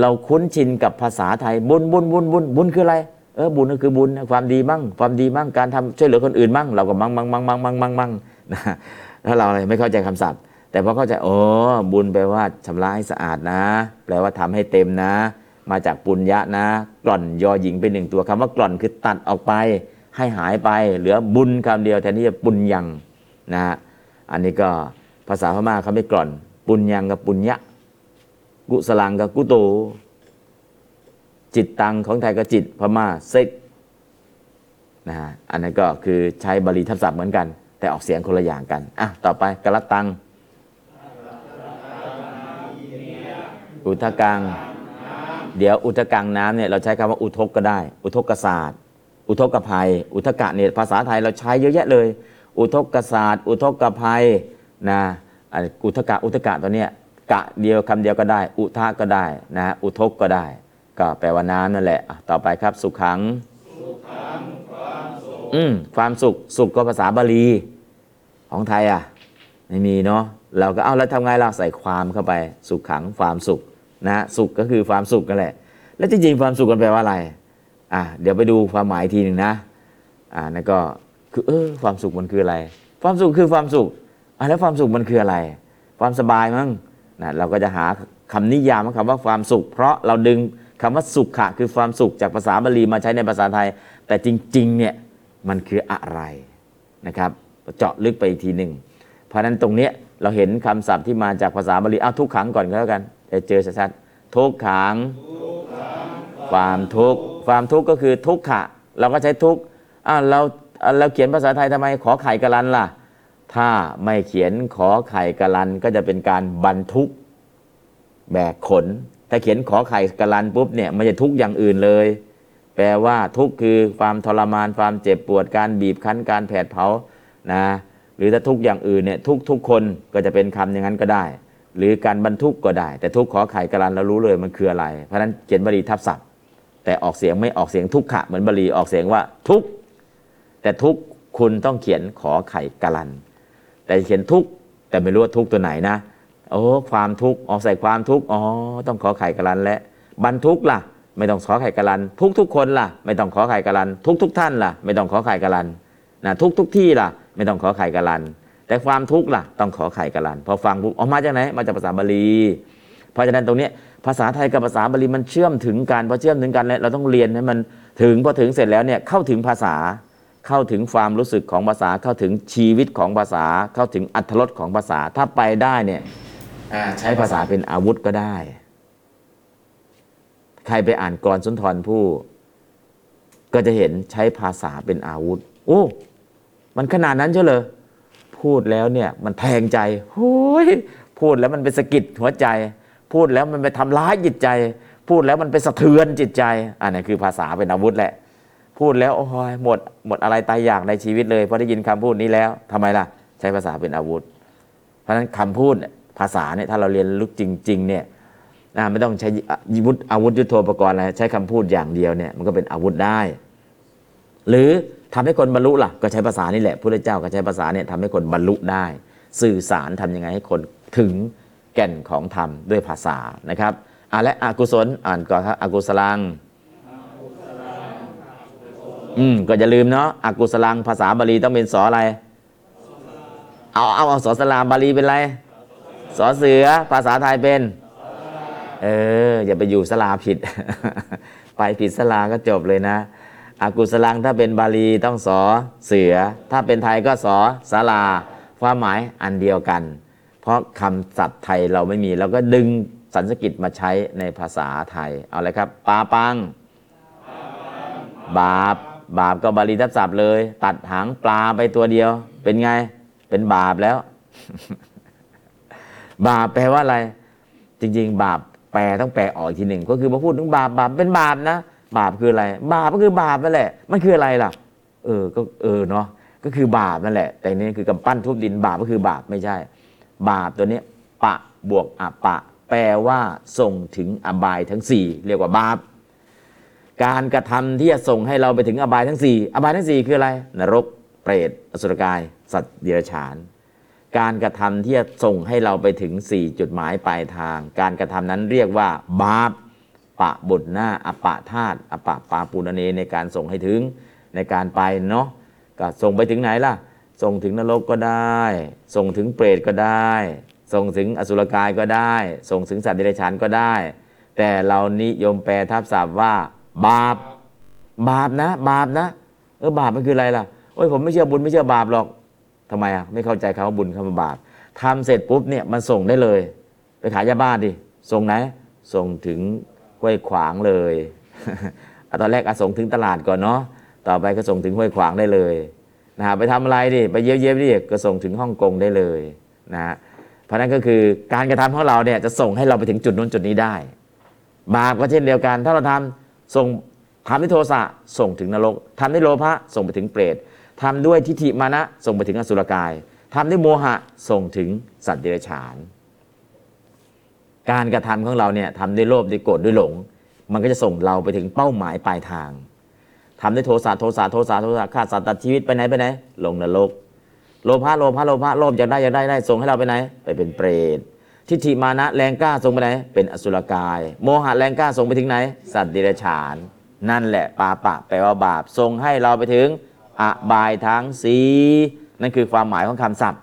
เราคุ้นชินกับภาษาไทยบุญบุญบุญบุญบุญคืออะไรเออบุญก็คือบุญความดีมั่งความดีมั่งการทำช่วยเหลือคนอื่นมั่งเราก็มั่งมั่งมั่งมั่งมั่งมั่งมั่งนะถ้าเราอะไรไม่เข้าใจคำศัพท์แต่พอเข้าใจโอ้บุญแปลว่าชำระให้สะอาดนะแปลว่าทำให้เต็มนะมาจากปุญญะนะกล่อนยอหญิงเป็นหนึ่งตัวคำว่ากล่อนคือตัดออกไปให้หายไปเหลือบุญคำเดียวแทนที่จะปุญญังนะฮะอันนี้ก็ภาษาพม่าเขาไม่กล่อนปุญญังกับปุญญะกุศลังกับกุโตจิตตังของไทยกับจิตพม่าเซกนะฮะอันนั้นก็คือใช้บาลีทับศัพท์เหมือนกันแต่ออกเสียงคนละอย่างกันอ่ะต่อไปกรตังอุทกังเดี๋ยวอุทกังน้ำเนี่ยเราใช้คำว่าอุทกก็ได้อุทกศาสตร์อุทกภัยอุทกะเนี่ยภาษาไทยเราใช้เยอะแยะเลยอุทกศาสตร์อุทกภัยนะอุทกะอุทกะตัวเนี้ยกะเดียวคำเดียวก็ได้อุทะก็ได้นะอุทกก็ได้ก็แปลว่าน้ำนั่นแหละต่อไปครับสุขังสุขังความสุขอืมความสุขสุขก็ภาษาบาลีของไทยอ่ะไม่มีเนาะเราก็เอ้าแล้วทำไงเราใส่ความเข้าไปสุขังความสุขนะสุขก็คือความสุขนั่นแหละแล้วจริงๆความสุขมันแปลว่าอะไรอ่ะเดี๋ยวไปดูความหมายทีหนึ่งนะอ่านั่นก็คือเออความสุขมันคืออะไรความสุขคือความสุขอ่ะแล้วความสุขมันคืออะไรความสบายมั้งนะเราก็จะหาคำนิยามของคำว่าความสุขเพราะเราดึงคำว่าสุขะคือความสุขจากภาษาบาลีมาใช้ในภาษาไทยแต่จริงๆเนี่ยมันคืออะไรนะครับเจาะลึกไปอีกทีหนึ่งเพราะนั้นตรงเนี้ยเราเห็นคำศัพท์ที่มาจากภาษาบาลีเอาทุกขังก่อนก็แล้วกันจะเจอชัดๆทุกขังความทุกข์ความทุกข์ก็คือทุกขะเราก็ใช้ทุกอ่ะเราเราเขียนภาษาไทยทำไมขอไข่กะลันล่ะถ้าไม่เขียนขอไข่กะลันก็จะเป็นการบรรทุกแบกขนถ้าเขียนขอไข่กะลันปุ๊บเนี่ยมันจะทุกข์อย่างอื่นเลยแปลว่าทุกข์คือความทรมานความเจ็บปวดการบีบคั้นการแผดเผานะหรือถ้าทุกข์อย่างอื่นเนี่ยทุกทุกคนก็จะเป็นคำอย่างนั้นก็ได้หรือการบรรทุกก็ได้แต่ทุกข์ขอไข่กะลันเรารู้เลยมันคืออะไรเพราะนั้นเขียนบาลีทับศัพท์แต่ออกเสียงไม่ออกเสียงทุกขะเหมือนบาลีออกเสียงว่าทุกข์แต่ทุกข์คุณต้องเขียนขอไข่กะลันแต่เขียนทุกข์แต่ไม่รู้ว่าทุกข์ตัวไหนนะโอ้ความทุกข์ออกใส่ความทุกข์อ๋อต้องขอไข่กะลันและบรรทุกล่ะไม่ต้องขอไข่กะลันทุกทุกคนล่ะไม่ต้องขอไข่กะลันทุกทุกท่านล่ะไม่ต้องขอไข่กะลันนะทุกทุกที่ล่ะไม่ต้องขอไข่กะลันแต่ความทุกข์ล่ะต้องขอไข่กะลันพอฟังปุ๊บออกมาจากไหนมาจากภาษาบาลีเพราะฉะนั้นตรงนี้ภาษาไทยกับภาษาบาลีมันเชื่อมถึงกันพอเชื่อมถึงกันแล้วเราต้องเรียนให้มันถึงพอถึงเสร็จแล้วเนี่ยเข้าถึงภาษาเข้าถึงความรู้สึกของภาษาเข้าถึงชีวิตของภาษาเข้าถึงอรรถรสของภาษาถ้าไปได้เนี่ยใช้ภาษาเป็นอาวุธก็ได้ใครไปอ่านกรสุนทรภู่ก็จะเห็นใช้ภาษาเป็นอาวุธโอ้มันขนาดนั้นเชียวเหรอพูดแล้วเนี่ยมันแทงใจโอ้ยพูดแล้วมันเป็นสะกิดหัวใจ พูดแล้วมันไปทำร้ายจิตใจพูดแล้วมันไปสะเทือนจิตใจอันนี้คือภาษาเป็นอาวุธแหละพูดแล้วโอ้ยหมดหมดอะไรตายอย่างในชีวิตเลยพอได้ยินคำพูดนี้แล้วทำไมล่ะใช้ภาษาเป็นอาวุธเพราะฉะนั้นคำพูดภาษาเนี่ยถ้าเราเรียนรู้จริงๆเนี่ยไม่ต้องใช้อาวุธยุทโธปกรณ์อะไรใช้คำพูดอย่างเดียวเนี่ยมันก็เป็นอาวุธได้หรือทำให้คนบรรลุล่ะก็ใช้ภาษานี่แหละพระพุทธเจ้าก็ใช้ภาษาเนี่ยทำให้คนบรรลุได้สื่อสารทำยังไงให้คนถึงแก่นของธรรมด้วยภาษานะครับอ่ะและอกุศลอ่านก่อนครับอกุศลังอืมก็อย่าลืมเนาะอกุศลังภาษาบาลีต้องเป็นสออะไรเอาเอาเอาสอสลามบาลีเป็นอะไรสอเสือภาษาไทยเป็นเอออย่าไปอยู่สลาผิด ไปผิดสลาก็จบเลยนะอกุศลังถ้าเป็นบาลีต้องสอเสือถ้าเป็นไทยก็สอศาลาความหมายอันเดียวกันเพราะคำศัพท์ไทยเราไม่มีเราก็ดึงสันสกฤตมาใช้ในภาษาไทยเอาเลยครับปาปังบาปบาปก็บาลีทับศัพท์เลยตัดหางปลาไปตัวเดียวเป็นไงเป็นบาปแล้ว บาปแปลว่าอะไรจริงๆบาปแปลต้องแปลออกทีหนึ่งก็คือมาพูดถึงบาปบาปเป็นบาปนะบาปคืออะไรบาปก็คือบาปนั่นแหละมันคืออะไรล่ะเออก็เออเนาะก็คือบาปนั่นแหละแต่นี่คือกำปั้นทุบดินบาปก็คือบาปไม่ใช่บาปตัวนี้ปะบวกอปะแปลว่าส่งถึงอบายทั้งสี่เรียกว่าบาปการกระทำที่จะส่งให้เราไปถึงอบายทั้งสี่อบายทั้งสี่คืออะไรนรกเปรตอสุรกายสัตว์เดรัจฉานการกระทำที่จะส่งให้เราไปถึงสี่จุดหมายปลายทางการกระทำนั้นเรียกว่าบาปปะบทหน้าอปะธาตุอปะปาปุณเนในการส่งให้ถึงในการไปเนาะก็ส่งไปถึงไหนล่ะส่งถึงนรกก็ได้ส่งถึงเปรตก็ได้ส่งถึงอสุรกายก็ได้ส่งถึงสัตว์เดรัจฉานก็ได้แต่เรานิยมแปลทับศัพท์ว่าบาปบาปนะบาปนะเออบาปมันคืออะไรล่ะโอ้ยผมไม่เชื่อบุญไม่เชื่อบาปหรอกทำไมอ่ะไม่เข้าใจคำว่าบุญคำว่าบาปทำเสร็จปุ๊บเนี่ยมันส่งได้เลยไปขายยาบ้าดิส่งไหนส่งถึงห้วยขวางเลย ตอนแรกอ่ะส่งถึงตลาดก่อนเนาะต่อไปก็ส่งถึงห้วยขวางได้เลยนะฮะไปทำอะไรดิไปเย็บๆดิก็ส่งถึงฮ่องกงได้เลยนะฮะเพราะนั้นก็คือการกระทำของเราเนี่ยจะส่งให้เราไปถึงจุดนู้นจุดนี้ได้บาปก็เช่นเดียวกันถ้าเราทำส่งทำด้วยโทสะส่งถึงนรกทำด้วยโลภะส่งไปถึงเปรตทำด้วยทิฏฐิมานะส่งไปถึงอสุรกายทำด้วยโมหะส่งถึงสัตว์เดรัจฉานการกระทำของเราเนี่ยทำด้วยโลภด้วยโกรธด้วยหลงมันก็จะส่งเราไปถึงเป้าหมายปลายทางทำด้วยโทสะโทสะโทสะโทสะฆ่าสัตว์ตัดชีวิตไปไหนไปไหนลงนรกโลภะโลภะโลภะโลภอยากได้อยากได้ได้ส่งให้เราไปไหนไปเป็นเปรตทิฏฐิมานะแรงกล้าส่งไปไหนเป็นอสุรกายโมหะแรงกล้าส่งไปถึงไหนสัตว์เดรัจฉานนั่นแหละปาปะแปลว่าบาปส่งให้เราไปถึงอบายทั้งสี่นั่นคือความหมายของคำศัพท์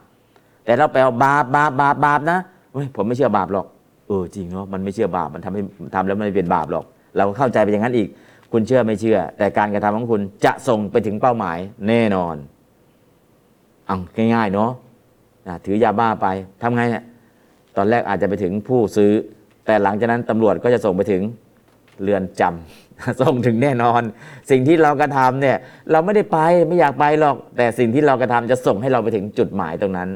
แต่เราแปลว่าบาปบาปบาปบาปนะเฮ้ยผมไม่เชื่อบาปหรอกเออจริงเนาะมันไม่เชื่อบาปมันทำให้ทำแล้วมันไม่เป็นบาปหรอกเราเข้าใจไปอย่างนั้นอีกคุณเชื่อไม่เชื่อแต่การกระทำของคุณจะส่งไปถึงเป้าหมายแน่นอนเอาง่ายๆเนาะถือยาบ้าไปทำไงเนี่ยตอนแรกอาจจะไปถึงผู้ซื้อแต่หลังจากนั้นตำรวจก็จะส่งไปถึงเรือนจำส่งถึงแน่นอนสิ่งที่เรากระทำเนี่ยเราไม่ได้ไปไม่อยากไปหรอกแต่สิ่งที่เรากระทำจะส่งให้เราไปถึงจุดหมายตรงนั้น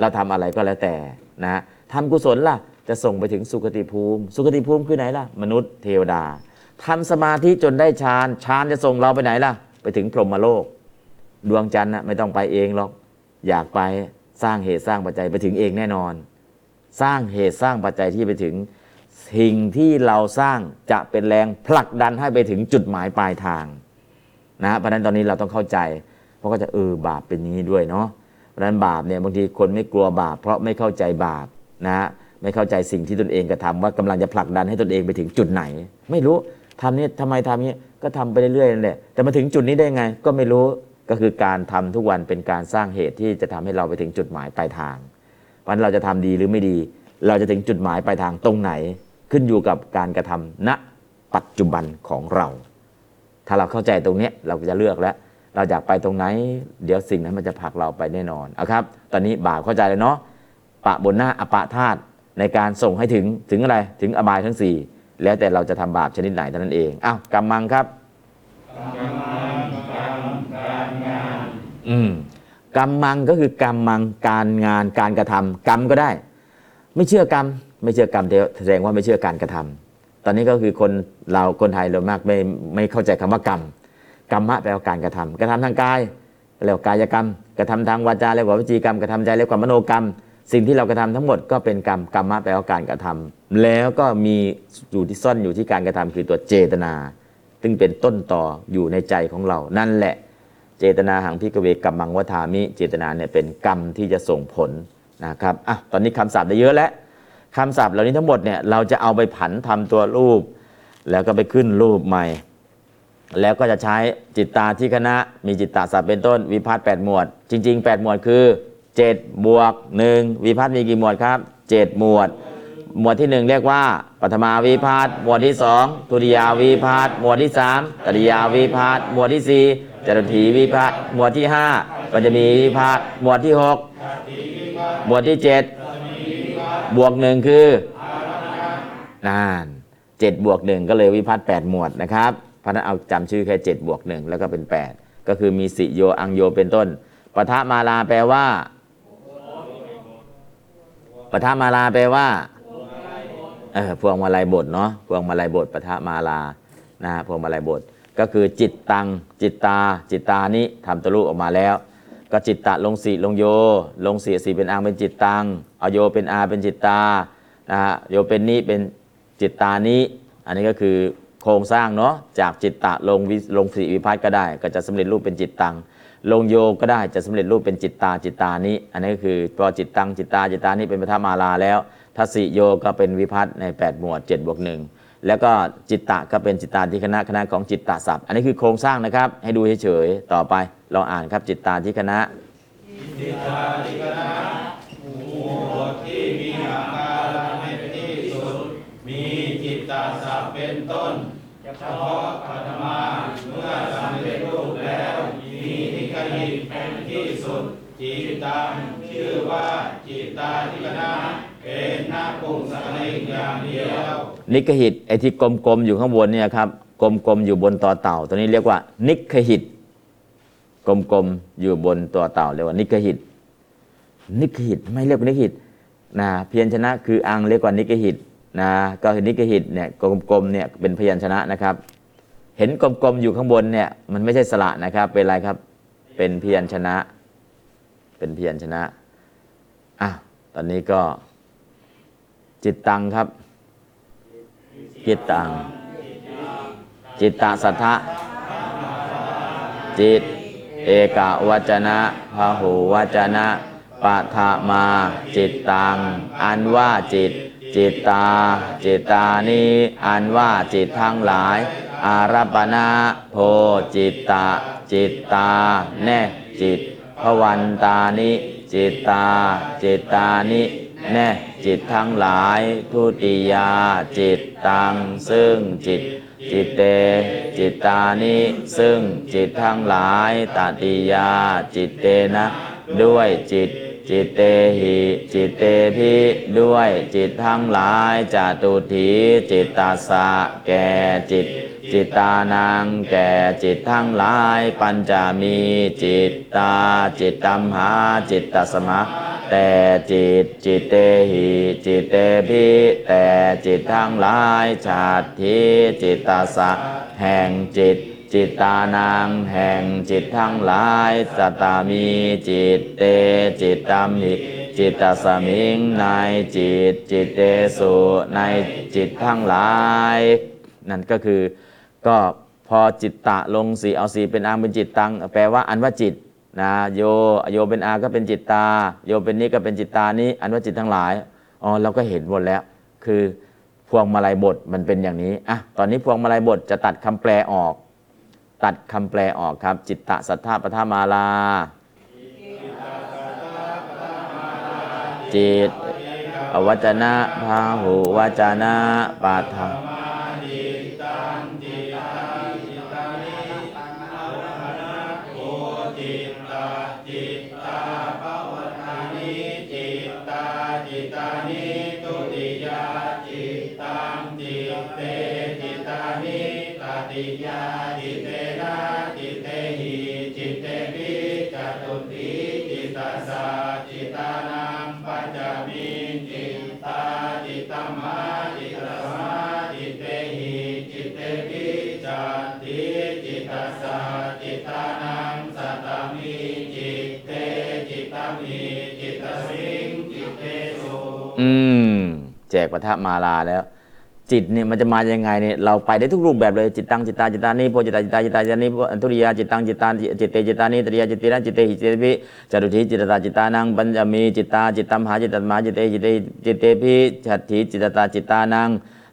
เราทำอะไรก็แล้วแต่นะทำกุศลล่ะจะส่งไปถึงสุคติภูมิสุคติภูมิคือไหนล่ะมนุษย์เทวดาทำสมาธิจนได้ฌานฌานจะส่งเราไปไหนล่ะไปถึงพรหมโลกดวงจันทร์นะไม่ต้องไปเองหรอกอยากไปสร้างเหตุสร้างปัจจัยไปถึงเองแน่นอนสร้างเหตุสร้างปัจจัยที่ไปถึงสิ่งที่เราสร้างจะเป็นแรงผลักดันให้ไปถึงจุดหมายปลายทางนะเพราะฉะนั้นตอนนี้เราต้องเข้าใจเพราะก็จะเออบาปเป็นนี้ด้วยเนาะเพราะฉะนั้นบาปเนี่ยบางทีคนไม่กลัวบาปเพราะไม่เข้าใจบาปนะไม่เข้าใจสิ่งที่ตนเองกระทำว่ากำลังจะผลักดันให้ตนเองไปถึงจุดไหนไม่รู้ทำนี่ทำไมทำนี้ก็ทำไปเรื่อยๆนั่นแหละแต่มาถึงจุดนี้ได้ไงก็ไม่รู้ก็คือการทำทุกวันเป็นการสร้างเหตุที่จะทำให้เราไปถึงจุดหมายปลายทางวันเราจะทำดีหรือไม่ดีเราจะถึงจุดหมายปลายทางตรงไหนขึ้นอยู่กับการกระทำณปัจจุบันของเราถ้าเราเข้าใจตรงนี้เราจะเลือกแล้วเราอยากไปตรงไหนเดี๋ยวสิ่งนั้นมันจะผลักเราไปแน่นอนเอาครับตอนนี้บาปเข้าใจแล้วเนาะปะบนหน้าอปะธาตุในการส่งให้ถึงถึงอะไรถึงอบายทั้งสี่แล้วแต่เราจะทำบาปชนิดไหนเท่านั้นเองอ้าวกรรมังครับกรรมังการงานอืมกรรมังก็คือกรรมังการงานการกระทำกรรมก็ได้ไม่เชื่อกรรม ไม่เชื่อกรรมแสดงว่าไม่เชื่อการกระทำตอนนี้ก็คือคนเราคนไทยเรามากไม่ไม่เข้าใจคำว่ากรรมกรรมะแปลว่าการกระทำกระทำทางกายเรียกว่ากายกรรมกระทำทางวาจาเรียกว่าวจีกรรมกระทำใจเรียกว่ามโนกรรมสิ่งที่เรากระทำทั้งหมดก็เป็นกรรมกรรมะแปลว่าการกระทำแล้วก็มีอยู่ที่ซ่อนอยู่ที่การกระทำคือตัวเจตนาซึ่งเป็นต้นต่ออยู่ในใจของเรานั่นแหละเจตนาหังพิกเวกัมมังวทามิเจตนาเนี่ยเป็นกรรมที่จะส่งผลนะครับอ่ะตอนนี้คำศัพท์ได้เยอะแล้วคำศัพท์เหล่านี้ทั้งหมดเนี่ยเราจะเอาไปผันทำตัวรูปแล้วก็ไปขึ้นรูปใหม่แล้วก็จะใช้จิตตาที่คณะมีจิตตาศัพท์เป็นต้นวิภัตแปดหมวดจริงๆแปดหมวดคือเจ็ดบวกหนึ่งวิภัตมีกี่หมวดครับเจ็ดหมวดหมวดที่หนึ่งเรียกว่าปฐมาวิภัตหมวดที่สองทุติยาวิภัตหมวดที่สามตติยาวิภัตหมวดที่สี่จตุถีวิภัตหมวดที่ห้าปัญจมีวิภัตหมวดที่หกหมวดที่เจ็ดบวกหนึ่งคือนั่นเจ็ดบวกหนึ่งก็เลยวิภัตแปดหมวดนะครับเพราะนั้นเอาจำชื่อแค่เจ็ดบวกหนึ่งแล้วก็เป็นแปดก็คือมีสิโยอังโยเป็นต้นปฐมาลาแปลว่าปฐมาลาแปลว่าเออพวงมาลัยบทเนาะพวงมาลัยบทปฐมาลานะฮะพวงมาลัยบทก็คือจิตตังจิตตาจิตตานี้ทำตัวรูปออกมาแล้วก็จิตตะลงสีลงโยลงสีสีเป็นอังเป็นจิตตังเอาโยเป็นอาเป็นจิตตานะฮะโยเป็นนี้เป็นจิตตานี้อันนี้ก็คือโครงสร้างเนาะจากจิตตะลงวิลงสีวิภัตก็ได้ก็จะสำเร็จรูปเป็นจิตตังลงโยก็ได้จะสำเร็จรูปเป็นจิตตาจิตตานี้อันนี้ก็คือพอจิตตังจิตตาจิตตานี้เป็นปฐมาลาแล้วทัสสิโยก็เป็นวิภัตในแปดหมวดเจ็ดบวกหนึ่งแล้วก็จิตตะก็เป็นจิตตาที่คณะคณะของจิตตศัพท์อันนี้คือโครงสร้างนะครับให้ดูเฉยๆต่อไปลองอ่านครับจิตตาที่คณะจิตตาที่คณะหมวดที่มีอาการให้เป็นที่สุดมีจิตตศัพท์เป็นต้นเฉพาะปฐมาเมื่อสำเร็จรูปแล้วมีนิกายเป็นที่สุดจิตตังชื่อว่าจิตตาที่คณะเป็นหน้าปุ่มสาริกอย่างเดียวนิกหิตไอ้ที่กลมๆอยู่ข้างบนเนี่ยครับกลมๆอยู่บนต่อเต่าตัวนี้เรียกว่านิกหิตกลมๆอยู่บนต่อเต่าเรียกว่านิกหิตนิกหิตไม่เรียกนิกหิตนะพยัญชนะคืออังเรียกว่านิกหิตนะก็คือนิกหิตเนี่ยกลมๆเนี่ยเป็นพยัญชนะนะครับเห็นกลมๆอยู่ข้างบนเนี่ยมันไม่ใช่สระนะครับเป็นอะไรครับเป็นพยัญชนะเป็นพยัญชนะอ่ะตอนนี้ก็จิตตังครับจิตตังจิตตสัทธะจิตเอกวจนะพหูวจนะปฐมาจิตตังอันว่าจิตจิตตาจิตตานี้อันว่าจิตทั้งหลายอารัปปนาโพจิตตาจิตตาแน่จิตภวันตานิจิตตาจิตตานิแน่จิตทั้งหลายทุติยาจิตตังซึ่งจิตจิตเตจิตตานิซึ่งจิตทั้งหลายตติยาจิตเตนะด้วยจิตจิตเตหิจิตเตภิด้วยจิตทั้งหลายจตุถีจิตตาสะแก่จิตจิตตานังแก่จิตทั้งหลายปัญจามีจิตตาจิตตัมหาจิตตสมะแต่จิตจิตเตหิจิตเตภิแต่จิตทั้งหลายชาติจิตตาสะแห่งจิตจิตตานังแห่งจิตทั้งหลายสัตตามีจิตเตจิตตัมหิจิตตสมิงในจิตจิตเตสุในจิตทั้งหลายนั่นก็คือก็พอจิตตะลงสีเอาสีเป็นอังเป็นจิตตังแปลว่าอันว่าจิตนะโยโยเป็นอาก็เป็นจิตตาโยเป็นนี้ก็เป็นจิตตานี้อันว่าจิตทั้งหลายอ๋อเราก็เห็นหมดแล้วคือพวงมาลัยบทมันเป็นอย่างนี้อ่ะตอนนี้พวงมาลัยบทจะตัดคำแปลออกตัดคำแปลออกครับจิตตสัทธะปฐมาลาจิตวจนะพหูวจนะปาฐาต ตัสสะจิตานังสัตตมิจิตเตจิตามิจิตสิงจิตเตโสอืมแจกปฐมาลาแล้วจิตเนี่ยมันจะมายังไงเนี่ยเราไปได้ทุกรูปแบบเลยจิตตังจิตตาจิตตานิโพจิตตาจิตตาจิตตาจิตตานิโพอันตุริยาจิตตังจิตตาจิตเตจิตตานิตริยาจิตตินะจิตเตหิจิตติภิจตุถีจิตตาจิตตานังปัญจมีจิตตาจิตตัมหาจิตตัมหาจิตเตจิตเตจิตเตภิฉัฏฐิจิตตาจิตตานัง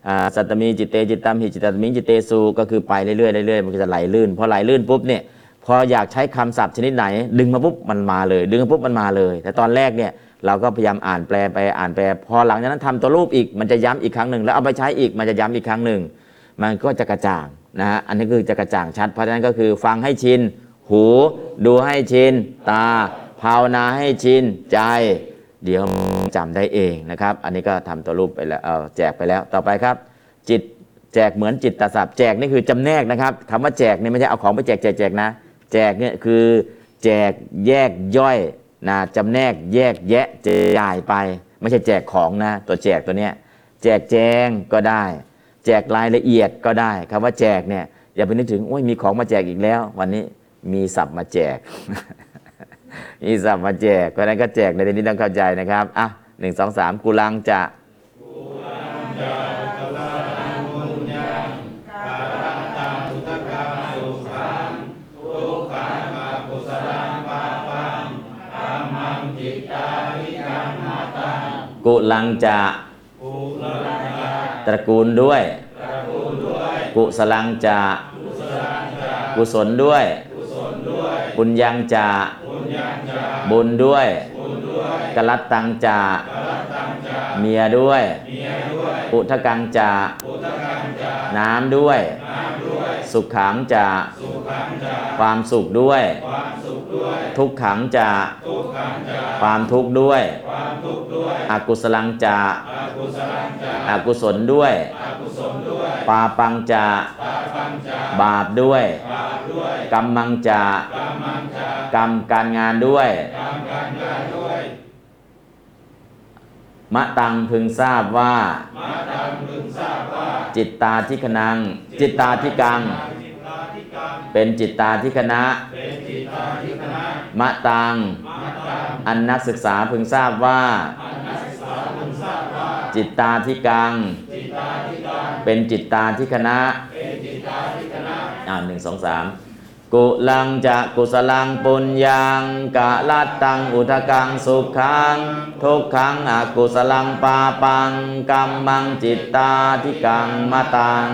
อ่าสัตตมีจิตเตจิตตัมหิจิตตัมมิจิตเตสุก็คือไปเรื่อยๆเรื่อยๆมันก็จะไหลลื่นพอไหลลื่นปุ๊บเนี่ยพออยากใช้คำศัพท์ชนิดไหนดึงมาปุ๊บมันมาเลยดึงมาปุ๊บมันมาเลยแต่ตอนแรกเนี่ยเราก็พยายามอ่านแปลไปอ่านแปลพอหลังจากนั้นทำตัวรูปอีกมันจะย้ำอีกครั้งหนึ่งแล้วเอาไปใช้อีกมันจะย้ำอีกครั้งหนึ่งมันก็จะกระจ่างนะฮะอันนี้คือจะกระจ่างชัดเพราะฉะนั้นก็คือฟังให้ชินหูดูให้ชินตาภาวนาให้ชินใจเดี๋ยวจำได้เองนะครับอันนี้ก็ทำตัวรูปไปแล้วเออแจกไปแล้วต่อไปครับจิตแจกเหมือนจิตตศัพท์แจกนี่คือจำแนกนะครับคำว่าแจกนี่ไม่ใช่เอาของไปแจกแจกแจกนะแจกเนี่ยคือแจกแยกย่อยนะจำแนกแยกแยะแจกจ่ายไปไม่ใช่แจกของนะตัวแจกตัวเนี้ยแจกแจงก็ได้แจกรายละเอียดก็ได้คำว่าแจกเนี่ยอย่าไปนึกถึงโอ้ยมีของมาแจกอีกแล้ววันนี้มีศัพท์มาแจก มีศัพท์มาแจกเพราะนั้นก็แจกในที่นี้ต้องเข้าใจนะครับอ่ะหนึ่งสองสามกุลังจะกุลังจะตระกูลด้วยกุสลังจะกุศลด้วยปุญญังจะบุญด้วยกลัตตังจะเมียด้วยอุทกังจะน้ำด้วยสุขขังจะความสุขด้วยทุกขังจะความทุกข์ด้วยอกุศลังจะอกุศลด้วยปาปังจะบาปด้วยกัมมังจะกรรมการงานด้วยมะตังพึงทราบว่าจิตตาธิคนังจิตตาธิกังเป็นจิตตาธิคนะมะตังอันนักศึกษาพึงทราบว่าจิตตาธิกังเป็นจิตตาธิคนะอ่าหนึ่งสองสามกุลังจะกุศลังปุญญังกะลัตตังอุทกังสุขังทุกขังอกุศลังปาปังกัมมังจิตตาธิกังมะตัง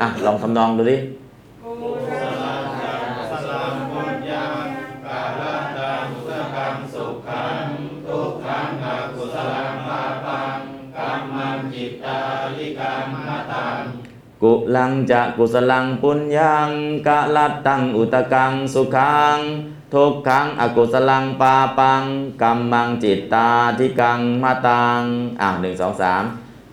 อ่ะลองทำนองดูดิกุลังจะกุศลังปุญญังกะลัตตังอุตกังสุขังทุกขังอกุศลังปาปังกัมมังจิตตาธิกังมะตังอ่ะหนึ่งสองสาม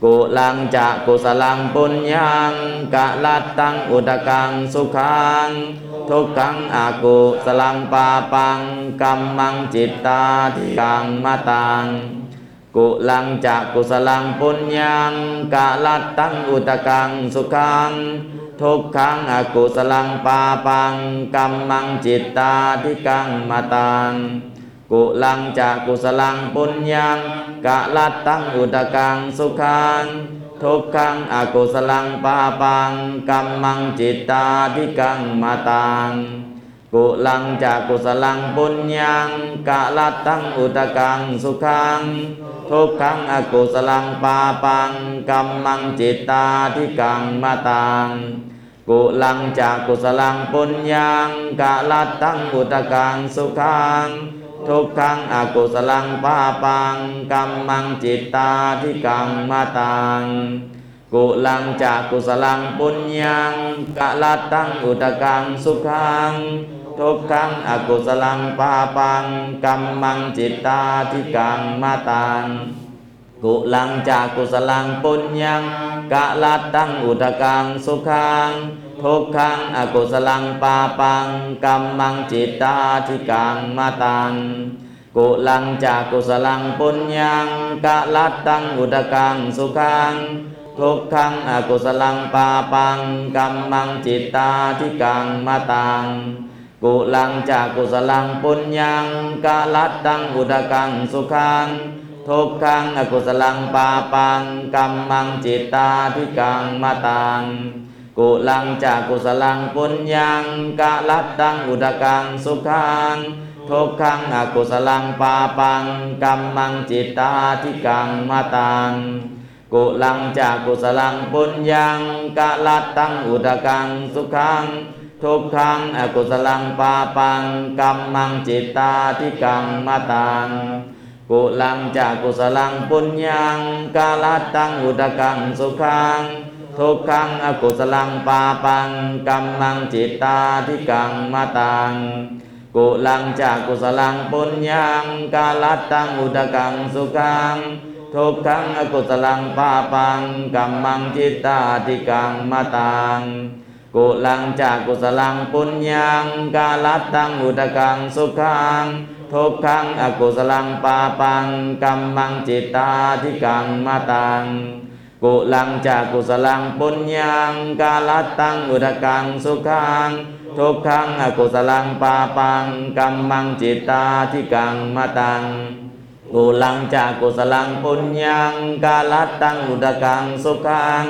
กุลังจะกุศลังปุญญังกะลัตตังอุตกังสุขังทุกขังอกุศลังปาปังกัมมังจิตตาธิกังมะตังกุลังจะกุศลังปุญญังกะลัตตังอุตกังสุขังทุกขังอกุศลังปาปังกัมมังจิตตาธิกังมะตังกุลังจะกุศลังปุญญังกะลัตตังอุตกังสุขังทุกขังอกุศลังปาปังกัมมังจิตตาธิกังมะตังกุลังจะกุศลังปุญญังกะลัตตังอุตกังสุขังทุกขังอกุศลังปาปังกัมมังจิตตาธิกังมะตังกุลังจะกุศลังปุญญังกะลัตตังอุตกังสุขังทุกขังอกุศลังปาปังกัมมังจิตตาธิกังมะตังกุลังจะกุศลังปุญญังกะลัตตังอุตกังสุขังทุกขังอกุศลังปาปังกัมมังจิตตาธิกังมะตังกุลังจะกุศลังปุญญังกะลัตตังอุตกังสุขังทุกขังอกุศลังปาปังกัมมังจิตตาธิกังมะตังกุลังจะกุศลังปุญญังกะลัตตังอุตกังสุขัง ทุกขังอกุศลังปาปังกัมมังจิตตาทิกังมาตังกุลังจากกุศลังปุญญังกาลัดตังอุดกังสุขังทุกขังอกุศลังปาปังกัมมังจิตตาทิกังมาตังกุลังจากกุศลังปุญญังกาลัดตังอุดกังสุขังทุกขังอกุศลังปาปังกัมมังจิตตาทิกังมาตังกุลังจากกุศลังปุญญังกะลัตตังอุดกังสุขังทุกขังอกุศลังปาปังกัมมังจิตตาทิกังมาตังกุลังจากกุศลังปุญญังกะลัตตังอุดกังสุขังทุกขังอกุศลังปาปังกัมมังจิตตาทิกังมาตังกุลังจากกุศลังปุญญังกาลัตตังอุดกังสุขังทุกขังอกุศลังปาปังกัมมังจิตตาทิกังมาตังกุลังจากกุศลังปุญญังกาลัตตังอุดกังสุขังทุกขังอกุศลังปาปังกัมมังจิตตาทิกังมาตังกุลังจากกุศลังปุญญังกาลัตตังอุดกังสุขัง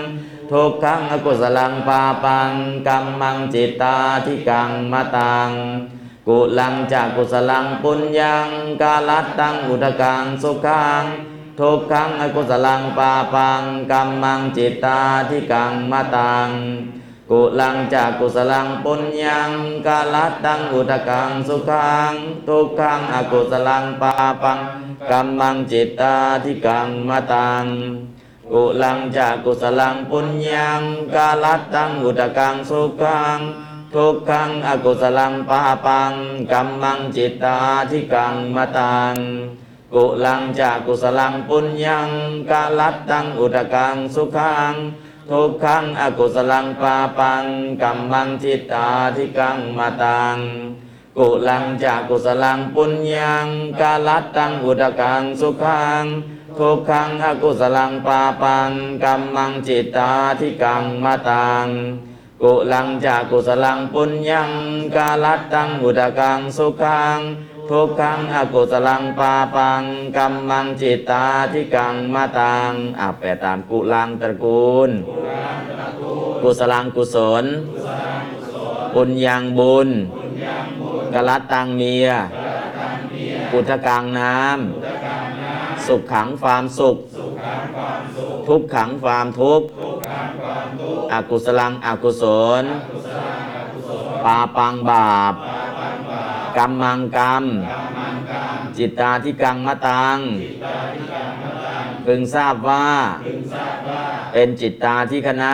ทุกขังอกุศลังปาปังกัมมังจิตตาทิกังมาตังกุลังจากกุศลังปุญญังกาลัตตังอุดกังสุขังทุกขังอกุศลังปาปังกัมมังจิตตาทิกังมาตังกุลังจากกุศลังปุญญังกาลัตตังอุดกังสุขังทุกขังอกุศลังปาปังกัมมังจิตตาทิกังมาตังกุลังจากกุศลังปุญญังกาลัตตังอุดกังสุขังทุกขังอกุศลังปาปังกัมมังจิตตาทิกังมาตังกุลังจากกุศลังปุญญังกาลัตตังอุดกังสุขังทุกขังอกุศลังปาปังกัมมังจิตตาทิกังมาตังกุลังจากกุศลังปุญญังกาลัตตังอุดกังสุขังทุกขังอกุศลังปาปังกัมมังจิตตาทิกังมาตังกุลังจากกุศลังปุญญังกาลัตตังอุดกังสุขังทุกขังอกุศลังปาปังกัมมังจิตตาทิกังมาตังกุลังจากกุศลังปุญญังกาลัตตังอุดกังสุขังทุกขังอกุศลังปาปังกัมมังจิตตาทิกังมาตังอ่ะแปลตามกุลังตระกูลกุศลังกุศลปุญญังบุญกลัตตังเมียอุทกังน้ำสุขขังความสุขทุกขังความทุกข์อกุศลังอกุศลปาปังบาปกัมมังกรรมจิตตาทิกังมะตังพึงทราบว่าเป็นจิตตาทิคณะ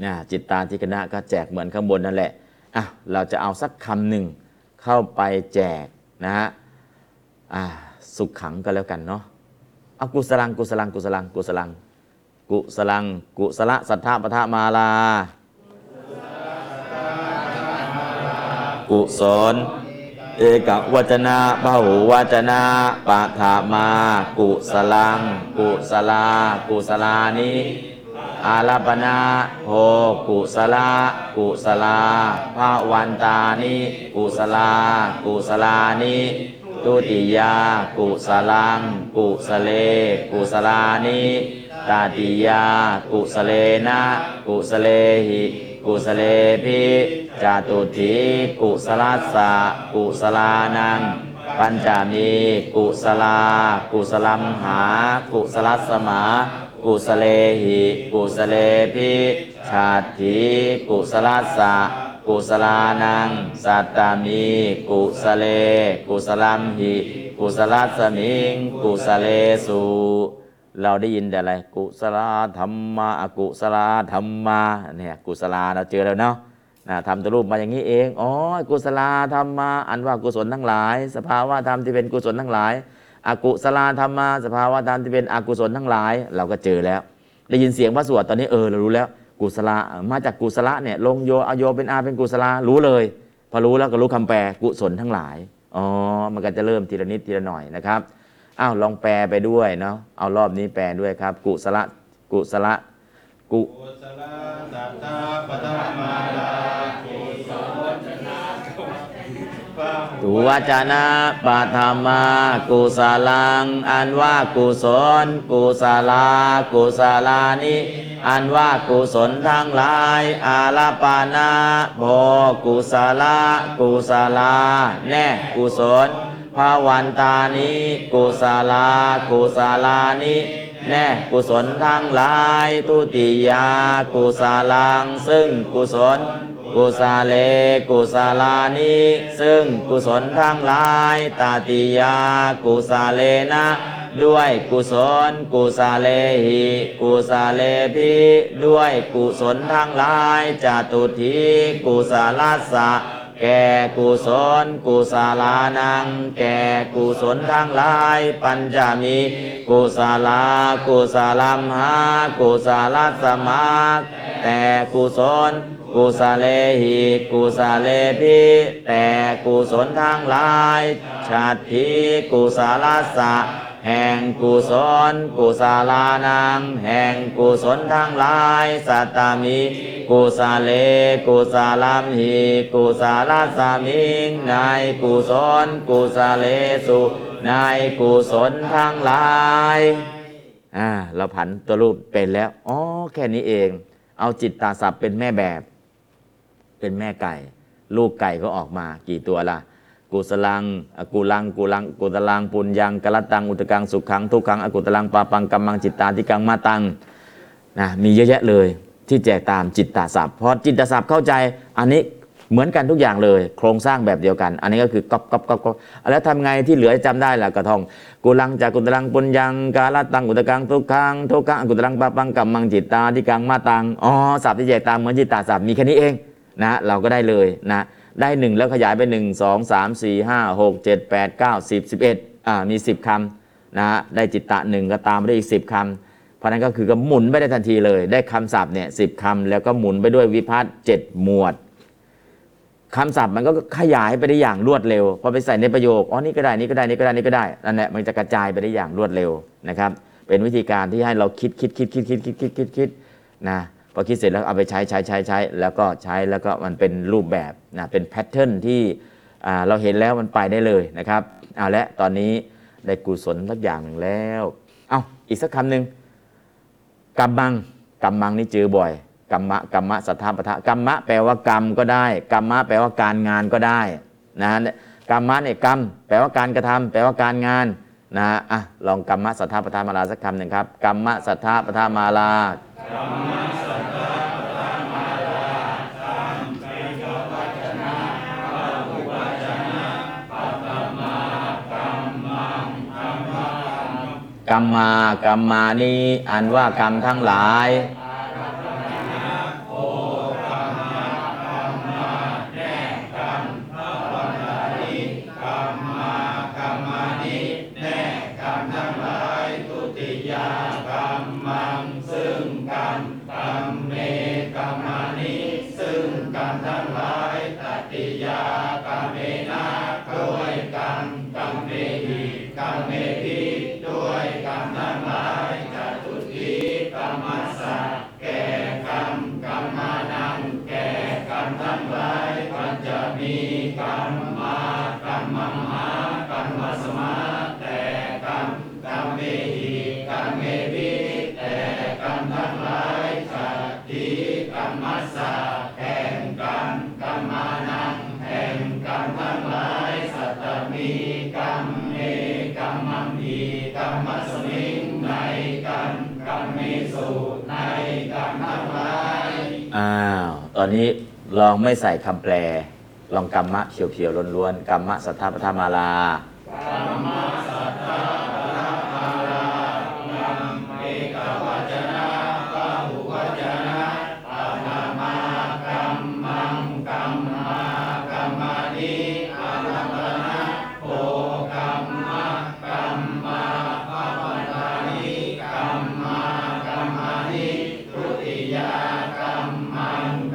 เนี่ยจิตตาทิคณะก็แจกเหมือนข้างบนนั่นแหละอ่ะเราจะเอาสักคำหนึ่งเข้าไปแจกนะฮะอ่ะสุขขังก็แล้วกันเนาะเอากุศลังกุศลังกุศลังกุศลังกุศลังกุศลสัทธาปทะมาลากุศลเอกวจนะพหูวจนะปฐมากุศลังกุศลากุศลานิอาลัปปนาโภกุศลากุศลาภวันตานิกุศลากุศลานิตุติยากุศลังกุศเลกุศลานิตาติยากุศเลนะกุศเลหิกุศเลภิจตุถีกุศลัสสะกุศลานังปัญจามีกุศลากุศลัมหากุศลัสสมากุศเลหิกุศเลภิชาติกุศลัสสะกุศลานังสัตตามีกุศเลกุศลัมหิกุศลัสสมิงกุศเลสุเราได้ยินแต่อะไรกุศลธรรมะอกุศลธรรมะเนี่ยกุศลาเราเจอแล้วเนาะนะทำตัวรูปมาอย่างนี้เองอ๋อกุศลธรรมะอันว่ากุศลทั้งหลายสภาวะธรรมที่เป็นกุศลทั้งหลายอกุศลธรรมะสภาวะธรรมที่เป็นอกุศลทั้งหลายเราก็เจอแล้วได้ยินเสียงพระสวดตอนนี้เออเรารู้แล้วกุศลมาจากกุศลเนี่ยลงโยอโยเป็นอาเป็นกุศลรู้เลยพอรู้แล้วก็รู้คำแปลกุศลทั้งหลายอ๋อมันก็จะเริ่มทีละนิดทีละหน่อยนะครับ อ้าวลองแปลไปด้วยเนาะเอารอบนี้แปลด้วยครับกุศลกุศลกุศลสัตตาปธรรมารากุศลจนะตุวจนะปธรรมากุศลังอันว่ากุศลกุศลากุศลานิอันว่ากุศลทั้งหลายอาลปานะโภกุศลากุศลาแน่กุศลภวันตานิกุศลากุศลานิแน่กุศลทั้งหลายทุติยากุศลังซึ่งกุศลกุศเลกุศลานิซึ่งกุศลทั้งหลายตติยากุศเลนะด้วยกุศลกุศเลหิกุศเลภิด้วยกุศลทั้งหลายจตุทิกุศลัสสะแก่กุศลกุศลานังแก่กุศลทั้งหลายปัญจมีกุศลากุศลัมหากุศลัสสมาแต่กุศลกุศเลหิกุศเลภิแต่กุศลทั้งหลายฉัตถิกุศลัสสะแห่งกุศลกุศลานังแห่งกุศลทั้งหลายสัตตามิกุศเลกุศลัมหิกุศลัสสามิงในกุศลกุศเลสุในกุศลทั้งหลายอ่าเราผันตัวรูปเป็นแล้วอ๋อแค่นี้เองเอาจิตตาสัพเป็นแม่แบบเป็นแม่ไก่ลูกไก่ก็ออกมากี่ตัวล่ะกุศลังอกุลังกุลังกุตลังปุญญังกรตังอุตกังสุขังทุกขังอกุตลังปาปังกัมมังจิตตาทิกังมาตังนะมีเยอะแยะเลยที่แจกตามจิตตาศัพท์พอจิตตาศัพท์เข้าใจอันนี้เหมือนกันทุกอย่างเลยโครงสร้างแบบเดียวกันอันนี้ก็คือก๊อปก๊อปก๊อปก๊อปแล้วทำไงที่เหลือจำได้ล่ะกระท่องกุลังจากกุตลังปุญญังกรตังอุตกังทุกขังทุกขังอกุตลังปาปังกัมมังจิตตาทิกังมาตังอ๋อศัพท์ที่แจกตามเหมือนจิตตาศัพท์มีแค่นี้เองนะเราก็ได้เลยนะได้หนึ่งแล้วขยายไปหนึ่งสองสามสี่ห้าหกเจ็ดแปดเก้าสิบสิบเอ็ดอ่ามีสิบคำนะได้จิตตะหนึ่งก็ตามไปได้อีกสิบคำเพราะนั้นก็คือก็หมุนไปได้ทันทีเลยได้คำศัพท์เนี่ยสิบคำแล้วก็หมุนไปด้วยวิภัตติเจ็ดหมวดคำศัพท์มันก็ขยายไปได้อย่างรวดเร็วพอไปใส่ในประโยคอ๋อนี่ก็ได้นี่ก็ได้นี่ก็ได้นี่ก็ได้นั่นแหละมันจะกระจายไปได้อย่างรวดเร็วนะครับเป็นวิธีการที่ให้เราคิดคิดคิดคิดคิดคิดคิดคิดคิดนะพอคิดเสร็จแล้วเอาไปใช้ใช้ใช้ใช้แล้วก็ใช้แล้วก็มันเป็นรูปแบบนะเป็นแพทเทิร์นที่เราเห็นแล้วมันไปได้เลยนะครับเอาละตอนนี้ได้กุศลสักอย่างหนึ่งแล้วเอาอีกสักคำหนึ่งกัมมังกัมมังนี่เจอบ่อยกัมมะกัมมะสัทธาปทะกัมมะแปลว่ากรรมก็ได้กัมมะแปลว่าการงานก็ได้นะฮะกัมมะเนี่ยกรรมแปลว่าการกระทำแปลว่าการงานนะฮะอ่ะลองกัมมะสัทธาปทะมาลาสักคำหนึ่งครับกัมมะสัทธาปทะมาลากัมมากรรมานี้อันว่ากรรมทั้งหลายตอนนี้ลองไม่ใส่คำแปลลองกัมมะเฉียวๆล้วนๆกัมมะสัทธาปทมาลากัมมะสัทธาปทมาลานังเอกวจนะพหุวจนะปธรรมากรรมังกัมมากรรมานิอาลปนะโภกัมมะกัมมาภวันตานิกัมมากรรมานิทุติยากัมมานิต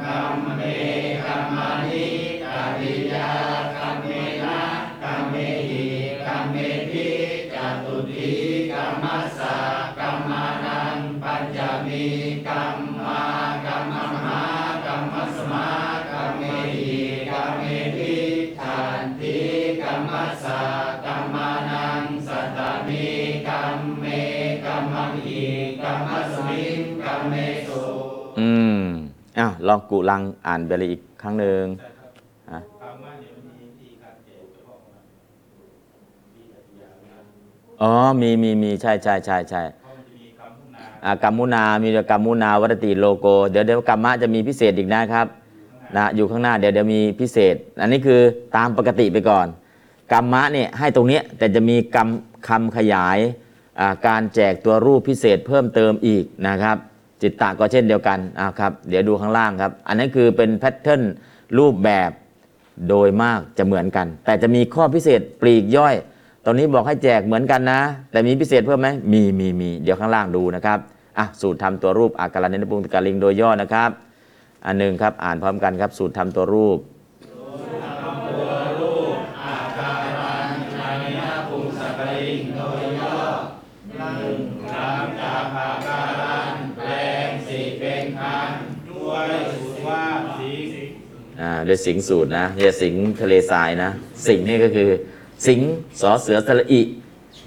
ติยากัมเมนะกัมเมหิ มิภิทันติกัมมัสสะกัมมานังสัตตมิกัมเมกัมมังหิกัมมัสมิงกัมเมสุอืมอ้าวลองกุลังอ่านไปเลยอีกครั้งหนึ่งอ่ะอ๋อมีมีมีใช่ใช่ใช่ใช่กัมมุนามีกัมมุนาวัตติโลโกเดี๋ยวเดี๋ยวกัมมะจะมีพิเศษอีกนะครับนะอยู่ข้างหน้าเดี๋ยวเดี๋ยวมีพิเศษอันนี้คือตามปกติไปก่อนกัมมะเนี่ยให้ตรงนี้แต่จะมีกัมคำขยายการแจกตัวรูปพิเศษเพิ่มเติมอีกนะครับจิตตะก็เช่นเดียวกันนะครับเดี๋ยวดูข้างล่างครับอันนั้นคือเป็นแพทเทิร์นรูปแบบโดยมากจะเหมือนกันแต่จะมีข้อพิเศษปลีกย่อยตอนนี้บอกให้แจกเหมือนกันนะแต่มีพิเศษเพิ่มไหมมีมีมีเดี๋ยวข้างล่างดูนะครับอ่ะสูตรทำตัวรูปอาการนิพนธ์กาลิงโดยย่อนะครับอันหนึ่งครับอ่านพร้อมกันครับสูตรทำตัวรูปอาการนิพนธ์กาลิงโดยย่อหนึ่งหลังจากอาการแปลงสีเป็นคันด้วยสูตรว่าสิงอ่าด้วยสิงสูตรนะอย่าสิงทะเลทรายนะสิงนี่ก็คือสิงสอเสือสระอิ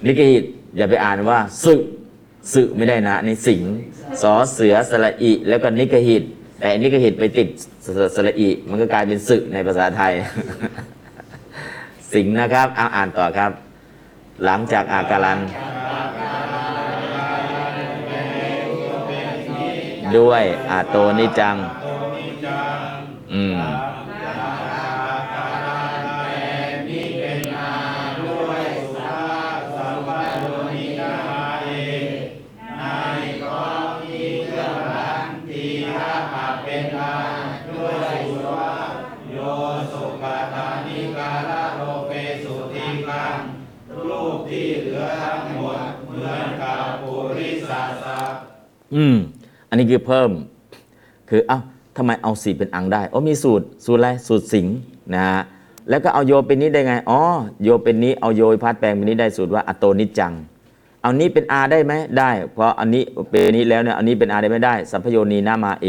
ลิขิตอย่าไปอ่านว่าสึสึไม่ได้นะในสิงสอเสือสระอิแล้วก็นิกหิตแต่นิกหิตไปติดสระอิมันก็กลายเป็นสึในภาษาไทย สิงนะครับเอาอ่านต่อครับหลังจากอาการันด้วยอาโตนิจังอืมอืมอันนี้คือเพิ่มคือเอ้าทำไมเอาสีเป็นอังได้โอ้มีสูตรสูตรอะไรสูตรสิงนะฮะแล้วก็เอาโยเป็นนี้ได้ไงอ๋อโยเป็นนี้เอาโยพัดแปลงเป็นนี้ได้สูตรว่าอโตนิจังเอานี้เป็นอาได้ไหมได้เพราะอันนี้เป็นนี้แล้วเนี่ยอันนี้เป็นอาได้ไม่ได้สัพพโยนีนามาเอ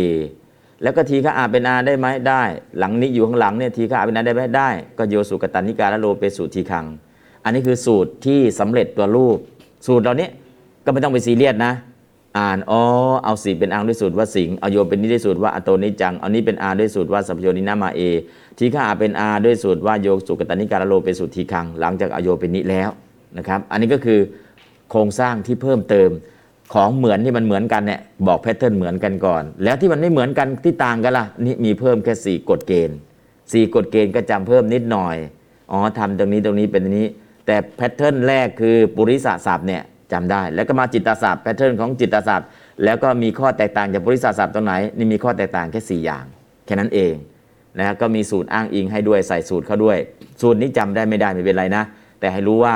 แล้วก็ทีฆะอาเป็นอาได้ไหมได้หลังนี้อยู่ข้างหลังเนี่ยทีฆะอาเป็นอาได้ไหมได้ก็โยสุกตันนิการะโลเปสุทีคังอันนี้คือสูตรที่สำเร็จตัวรูปสูตรเหล่านี้ก็ไม่ต้องไปซีเรียสนะอ่านอ๋อเอาสีเป็นอังด้วยสูตรว่าสิงเอาโยเป็นนี้ด้วยสูตรว่าอโตนิจังเอานี้เป็นอาด้วยสูตรว่าสัพพโยนินามาเอทีฆะอาเป็นอาด้วยสูตรว่าโยสุกตันนิการะโลเปสุทีคังหลังจากอโยเป็นนี้แล้วนะครับอันนี้ก็คือโครงสร้างที่เพิ่มเติมของเหมือนที่มันเหมือนกันเนี่ยบอกแพทเทิร์นเหมือนกันก่อนแล้วที่มันไม่เหมือนกันที่ต่างกันล่ะนี่มีเพิ่มแค่สี่กฎเกณฑ์สี่กฎเกณฑ์ก็จำเพิ่มนิดหน่อยอ๋อทำตรงนี้ตรงนี้เป็นนี้แต่แพทเทิร์นแรกคือปุริสศัพท์เนี่ยจำได้แล้วก็มาจิตตศัพท์แพทเทิร์นของจิตตศัพท์แล้วก็มีข้อแตกต่างจากปุริสศัพท์ตรงไหนนี่มีข้อแตกต่างแค่สี่อย่างแค่นั้นเองนะก็มีสูตรอ้างอิงให้ด้วยใส่สูตรเข้าด้วยสูตรนี้จำได้ไม่ได้ไม่เป็นไรนะแต่ให้รู้ว่า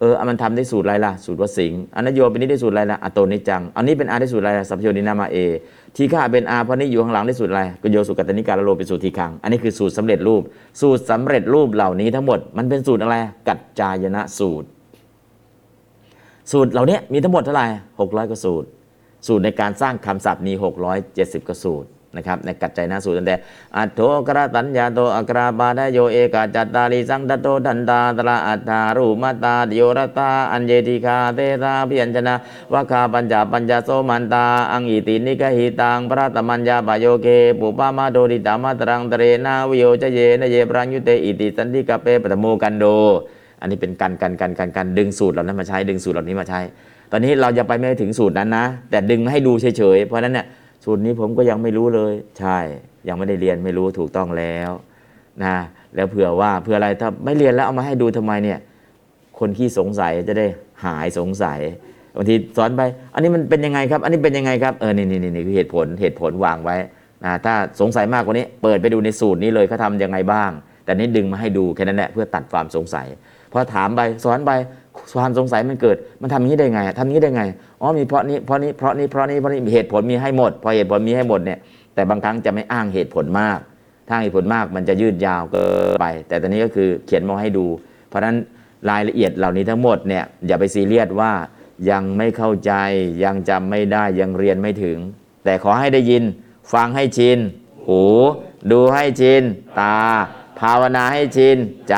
เออมันทำได้สูตรอะไรล่ะสูตรวสิงอนัโยเป็นนี้ได้สูตรอะไรล่ะอโตนิจังอันนี้เป็นอาได้สูตรอะไรล่ะสัพพโยนินามาเอทีฆะเป็นอาเพราะนี้อยู่ข้างหลังได้สูตรอะไรก็โยสุกตันนิการะโลเป็นสูตรทีฆังอันนี้คือสูตรสำเร็จรูปสูตรสำเร็จรูปเหล่านี้ทั้งหมดมันเป็นสูตรอะไรกัจจายนะสูตรสูตรเหล่านี้มีทั้งหมดเท่าไหร่หกร้อยกว่าสูตรสูตรในการสร้างคำศัพท์มีหกร้อยเจ็ดสิบกว่าสูตรนะครับในกัจจายนะสูตรตั้งแต่อัตโธกรตัญญาโตอักราปาทโยเอกาจัตตาริสังตโตทันตาตระอัตถารูมตาโยรตาอัญเยติคาเตตาพยัญชนะวะคาปัญจปัญจโสมันตาอังอิตินิกะหิตังพระตมัญญาปโยเกปุปามาโดดิตามาตรังเตเรนาวิโยจเยนะเยปรังยุเตอิติสันติกะเปปตโมกันโดอันนี้เป็นการกันกันกันกันดึงสูตรเหล่านั้นมาใช้ดึงสูตรเหล่านี้มาใช้ตอนนี้เราจะไปไม่ถึงสูตรนั้นนะแต่ดึงมาให้ดูเฉยๆเพราะนั้นเนี่ยสูตรนี้ผมก็ยังไม่รู้เลยใช่ยังไม่ได้เรียนไม่รู้ถูกต้องแล้วนะแล้วเผื่อว่าเผื่ออะไรถ้าไม่เรียนแล้วเอามาให้ดูทำไมเนี่ยคนขี้สงสัยจะได้หายสงสัยบางทีสอนไปอันนี้มันเป็นยังไงครับอันนี้เป็นยังไงครับเออนี่นี่นี่คือเหตุผลเหตุผลวางไว้นะถ้าสงสัยมากกว่านี้เปิดไปดูในสูตรนี้เลยเขาทำยังไงบ้างแต่นี้ดึงมาให้ดูแค่นั้นแหละเพื่อตัดความสงสัยพอถามไปสอนไปความสงสัยมันเกิดมันทำอย่างนี้ได้ไงทำอย่างนี้ได้ไงอ๋อมีเพราะนี้เพราะนี้เพราะนี้เพราะนี้เพราะนี้เหตุผลมีให้หมดพอเหตุผลมีให้หมดเนี่ยแต่บางครั้งจะไม่อ้างเหตุผลมากถ้าเหตุผลมากมันจะยืดยาวเกินไปแต่ตอนนี้ก็คือเขียนมาให้ดูเพราะนั้นรายละเอียดเหล่านี้ทั้งหมดเนี่ยอย่าไปซีเรียสว่ายังไม่เข้าใจยังจำไม่ได้ยังเรียนไม่ถึงแต่ขอให้ได้ยินฟังให้ชินหูดูให้ชินตา ภาวนาให้ชินใจ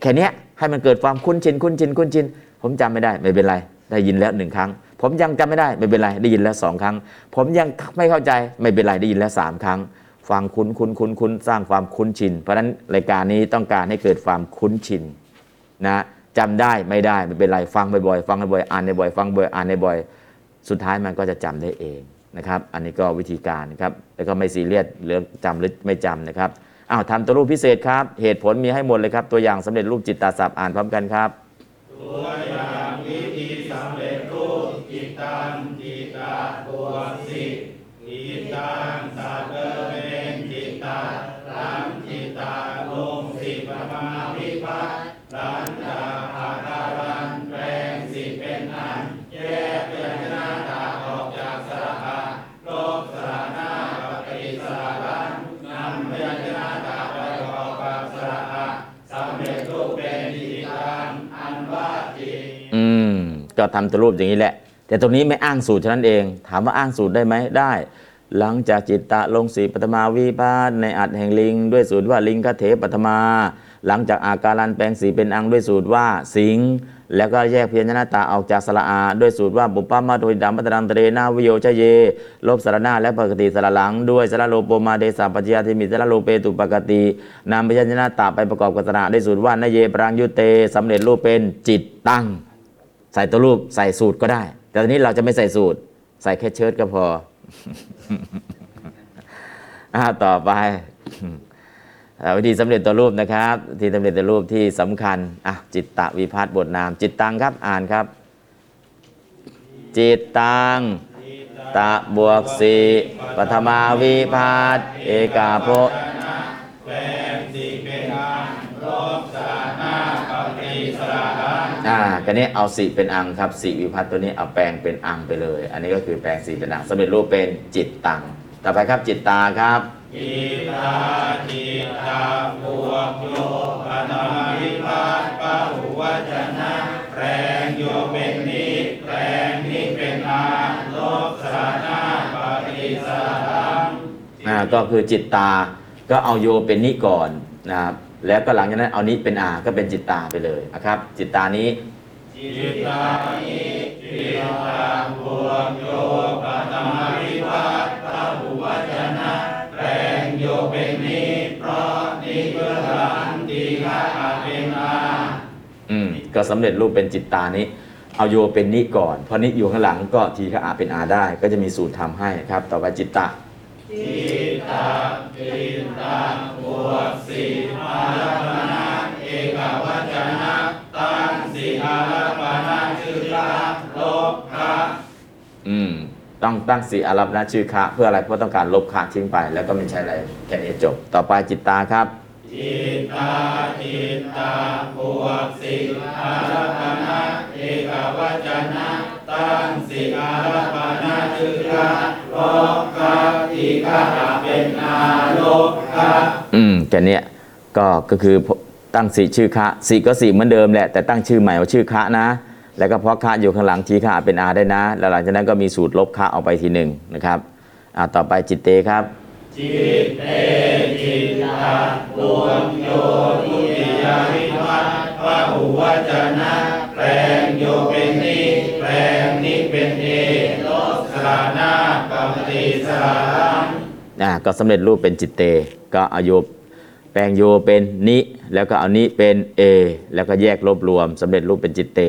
แค่นี้ให้มันเกิดความคุ้นชินคุ้นชินคุ้นชินผมจำไม่ได้ไม่เป็นไรได้ยินแล้วหนึ่งครั้งผมยังจำไม่ได้ไม่เป็นไรได้ยินแล้วสองครั้งผมยังไม่เข้าใจไม่เป็นไรได้ยินแล้วสามครั้งฟังคุ้นคุ้นคุ้นคุ้นสร้างความคุ้นชินเพราะฉะนั้นรายการนี้ต้องการให้เกิดความคุ้นชินนะจำได้ไม่ได้ไม่เป็นไรฟังบ่อยๆฟังบ่อยๆอ่านบ่อยๆฟังบ่อยอ่านบ่อยๆสุดท้ายมันก็จะจำได้เองนะครับอันนี้ก็วิธีการครับแล้วก็ไม่ซีเรียสเรื่องจำหรือไม่จำนะครับอ้าวทำตัวรูปพิเศษครับเหตุผลมีให้หมดเลยครับตัวอย่างสำเร็จรูปจิตตาสัพท์อ่านพร้อมกันครับตัวอย่างวิธีสำเร็จรูปจิตตังจิตตาตัวสิจิตตังสัตเตเมจิตตารังจิตตาลงสิปมาภิปัสสันตาอาการันแปลงสิเป็นอันแยกเป็นหน้าตาออกจากสระอาโลกสระหน้าปฏิสระลันนำเป็นหน้าตาไปออกจากสระอาสำเร็จรูปเป็นจิตตังอันว่าจิตอืมก็ทำตัวรูปอย่างนี้แหละแต่ตรงนี้ไม่อ้างสูตรเท่านั้นเองถามว่าอ้างสูตรได้ไหมได้หลังจากจิตตะลงสีปัตมาวิภาสในอัดแห่งลิงด้วยสูตรว่าลิงคเถปัตมาหลังจากอาการันแปลงสีเป็นอังด้วยสูตรว่าสิงแล้วก็แยกเพียรหน้าตาออกจากสระอาด้วยสูตรว่าบุปมาโดยดัมปัตตัมเตเรนาวิโยชเยลบสระหน้าและปกติสระหลังด้วยสระโลโปมาเดสาปัจจยาธิมิสระโลเปตุปกตินำเพียรหน้าตาไปประกอบกับสระด้วยสูตรว่านเยปรังยุเตสำเร็จรูปเป็นจิตตั้งใส่ตัวรูปใส่สูตรก็ได้แต่ทีนี้เราจะไม่ใส่สูตรใส่แค่เชิ้ตก็พอ ต่อไป วิธีสำเร็จตัวรูปนะครับวิธีสำเร็จตัวรูปที่สำคัญอ่ะจิตตะวิภัตบทนามจิตตังครับอ่านครับจิตตังตะบวกสีปฐมาวิภัตเอกาโพอ่าก็นี้เอาสีเป็นอังครับสีวิภัตตัวนี้เอาแปลงเป็นอังไปเลยอันนี้ก็คือแปลงสีเป็นอังสำเร็จรูปเป็นจิตตังต่อไปครับจิตตาครับจิตตาจิตตาบวกโยปฐมวิภัตปหุวจนะแปลงโยเป็นนิแปลงนิเป็นอาลบสระหน้าปฏิสระลังอ่าก็คือจิตตาก็เอาโยเป็นนิก่อนนะครับแล้วก็หลังจากนั้นเอานี้เป็นอาก็เป็นจิตตาไปเลยนะครับจิตตานี้จิตตานี้จิตตาบวกโยปฐมวิภัตปหุวจนะแปลงโยเป็นนิเพราะนิเพื่อหลังติฆะเป็นอาอืมก็สำเร็จรูปเป็นจิตตานี้เอาโยเป็นนิก่อนเพราะนิอยู่ข้างหลังก็ทีฆะเป็นอาได้ก็จะมีสูตรทำให้ครับต่อไปจิตตาจิตตาจิตตาบวกสีอารัปนะเอกวจนะตั้งสีอารัปนะชื่อละลบคะอืมต้องตั้งสีอารัปนะชื่อคะเพื่ออะไรเพื่อต้องการลบคะทิ้งไปแล้วก็ไม่ใช่อะไรแค่นี้จบต่อไปจิตตาครับจิตตาจิตตาบวกสีอารัปนะเอกวจนะตั้งสีอารัปนะชื่อละลบคะอีกาเป็นอาโลกะอืมแกเนี้ยก็ก็คือตั้งสีชื่อคะสีก็สีเหมือนเดิมแหละแต่ตั้งชื่อใหม่ว่าชื่อคะนะแล้วก็เพราะคะอยู่ข้างหลังทีคะเป็นอาได้นะแล้วหลังจากนั้นก็มีสูตรลบคะออกไปทีหนึ่งนะครับอ่าต่อไปจิตเตครับจิตเตจิตตาบวกโยทุติยวิภัตปหุวจนะแปลงโยเป็นนิแปลงนิเป็นเอลบสระหน้าปฏิสระลังอ่าก็สำเร็จรูปเป็นจิตเตก็เอาโยแปลงโยเป็นนิแล้วก็เอานิเป็นเอแล้วก็แยกลบรวมสำเร็จรูปเป็นจิตเต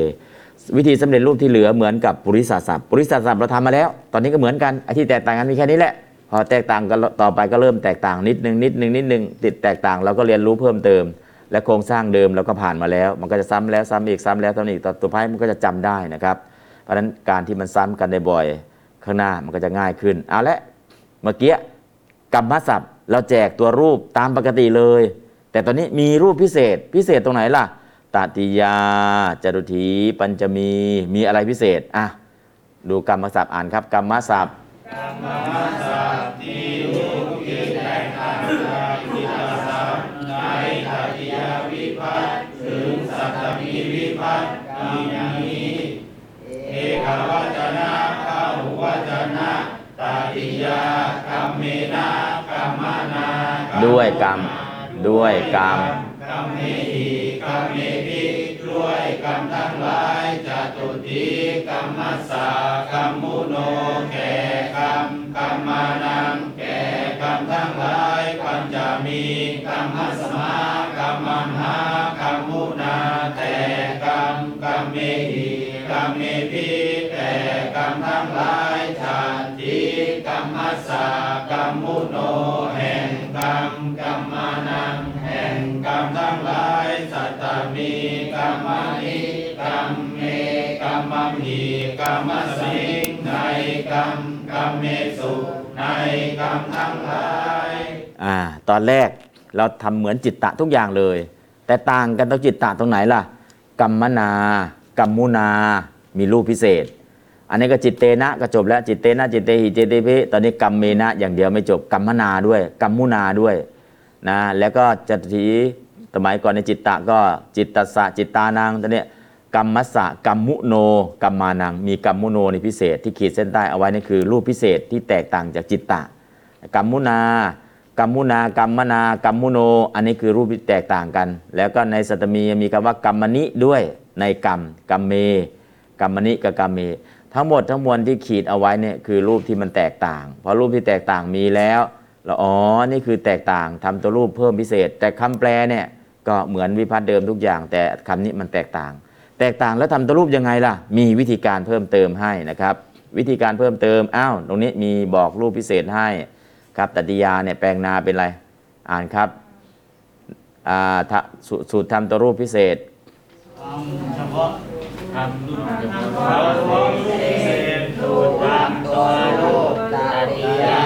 วิธีสำเร็จรูปที่เหลือเหมือนกับปุริสสัพท์ปุริสสัพท์เราทำมาแล้วตอนนี้ก็เหมือนกันไอ้ที่แตกต่างกันมีแค่นี้แหละพอแตกต่างกันต่อไปก็เริ่มแตกต่างนิดนึงนิดนึงนิดนึงติดแตกต่างเราก็เรียนรู้เพิ่มเติมและโครงสร้างเดิมเราก็ผ่านมาแล้วมันก็จะซ้ำแล้วซ้ำอีกซ้ำแล้วซ้ำอีกต่อตัวไปมันก็จะจำได้นะครับเพราะฉะนั้นการที่มันซ้ำกันบ่อยๆข้างหน้ามันก็จะง่ายขึ้นเอาละเมื่อกี้กัมมศัพท์เราแจกตัวรูปตามปกติเลยแต่ตอนนี้มีรูปพิเศษพิเศษตรงไหนล่ะตติยาจตุถีปัญจมีมีอะไรพิเศษอ่ะดูกัมมศัพท์อ่านครับกัมมศัพท์กัมมศัพท์ที่รูปที่แตกต่างจากจิตตสัพท์ในตติยวิภัตถึงสัตตมีวิภัตมีอย่างนี้เอกวจนะพหุวจนะตติยากัมเมนะกัมมนาด้วยกรรม ด้วยกรรมกรรมนี้อีกกรรมนี้อีกด้วยกรรมทั้งหลายจตุติกรรมัสสะกรรมุโนแก่กรรมกรรมานังแก่กรรมทั้งหลายปัญจมีกรรมัสสมากรรมังหากรรมุนาแต่กรรมกรรมนี้อีกกรรมนี้อีกแต่กรรมทั้งหลายชาติกรรมัสสะกรรมุโนแห่งกรรมกรรมานังแห่งกรรมทั้งหลายสัตตมีกรรมนิกรรมเมกรรมมีกรรมสิงในกรรมกรรมเมสุในกรรมทั้งหลายอ่าตอนแรกเราทำเหมือนจิตตะทุกอย่างเลยแต่ต่างกันตรงจิตตะตรงไหนล่ะกัมมนากรรมุนามีรูปพิเศษอันนี้ก็จิตเตนะก็จบแล้วจิตเตนะจิตเตหิจิตเตพิตอนนี้กรรมเมนะอย่างเดียวไม่จบกัมมนาด้วยกัมมุนาด้วยนะแล้วก็จตุถีสมัยก่อนในจิตตะก็จิตตัสสะจิตตานังตอนนี้กัมมัสสะกัมมุโนกัมมานังมีกัมมุโนนี่พิเศษที่ขีดเส้นใต้เอาไว้นี่คือรูปพิเศษที่แตกต่างจากจิตตะกัมมุนากัมมุนากัมมนากัมมุโนอันนี้คือรูปที่แตกต่างกันแล้วก็ในสัตตมีมีคำว่ากัมมนิด้วยในกรรมกัมเมกัมมนิกับกัมเมทั้งหมดทั้งมวลที่ขีดเอาไว้เนี่ยคือรูปที่มันแตกต่างเพราะรูปที่แตกต่างมีแล้วเราอ๋อนี่คือแตกต่างทำตัวรูปเพิ่มพิเศษแต่คำแปลเนี่ยก็เหมือนวิภัตเดิมทุกอย่างแต่คำนี้มันแตกต่างแตกต่างแล้วทำตัวรูปยังไงล่ะมีวิธีการเพิ่มเติมให้นะครับวิธีการเพิ่มเติมอ้าวตรงนี้มีบอกรูปพิเศษให้ครับตติยาเนี่ยแปลงนาเป็นอะไรอ่านครับอ่าสูตรทำตัวรูปพิเศษทำเฉพาะทำรูปเฉพาะตัวรูปพิเศษสูตรทำตัวรูปตติยา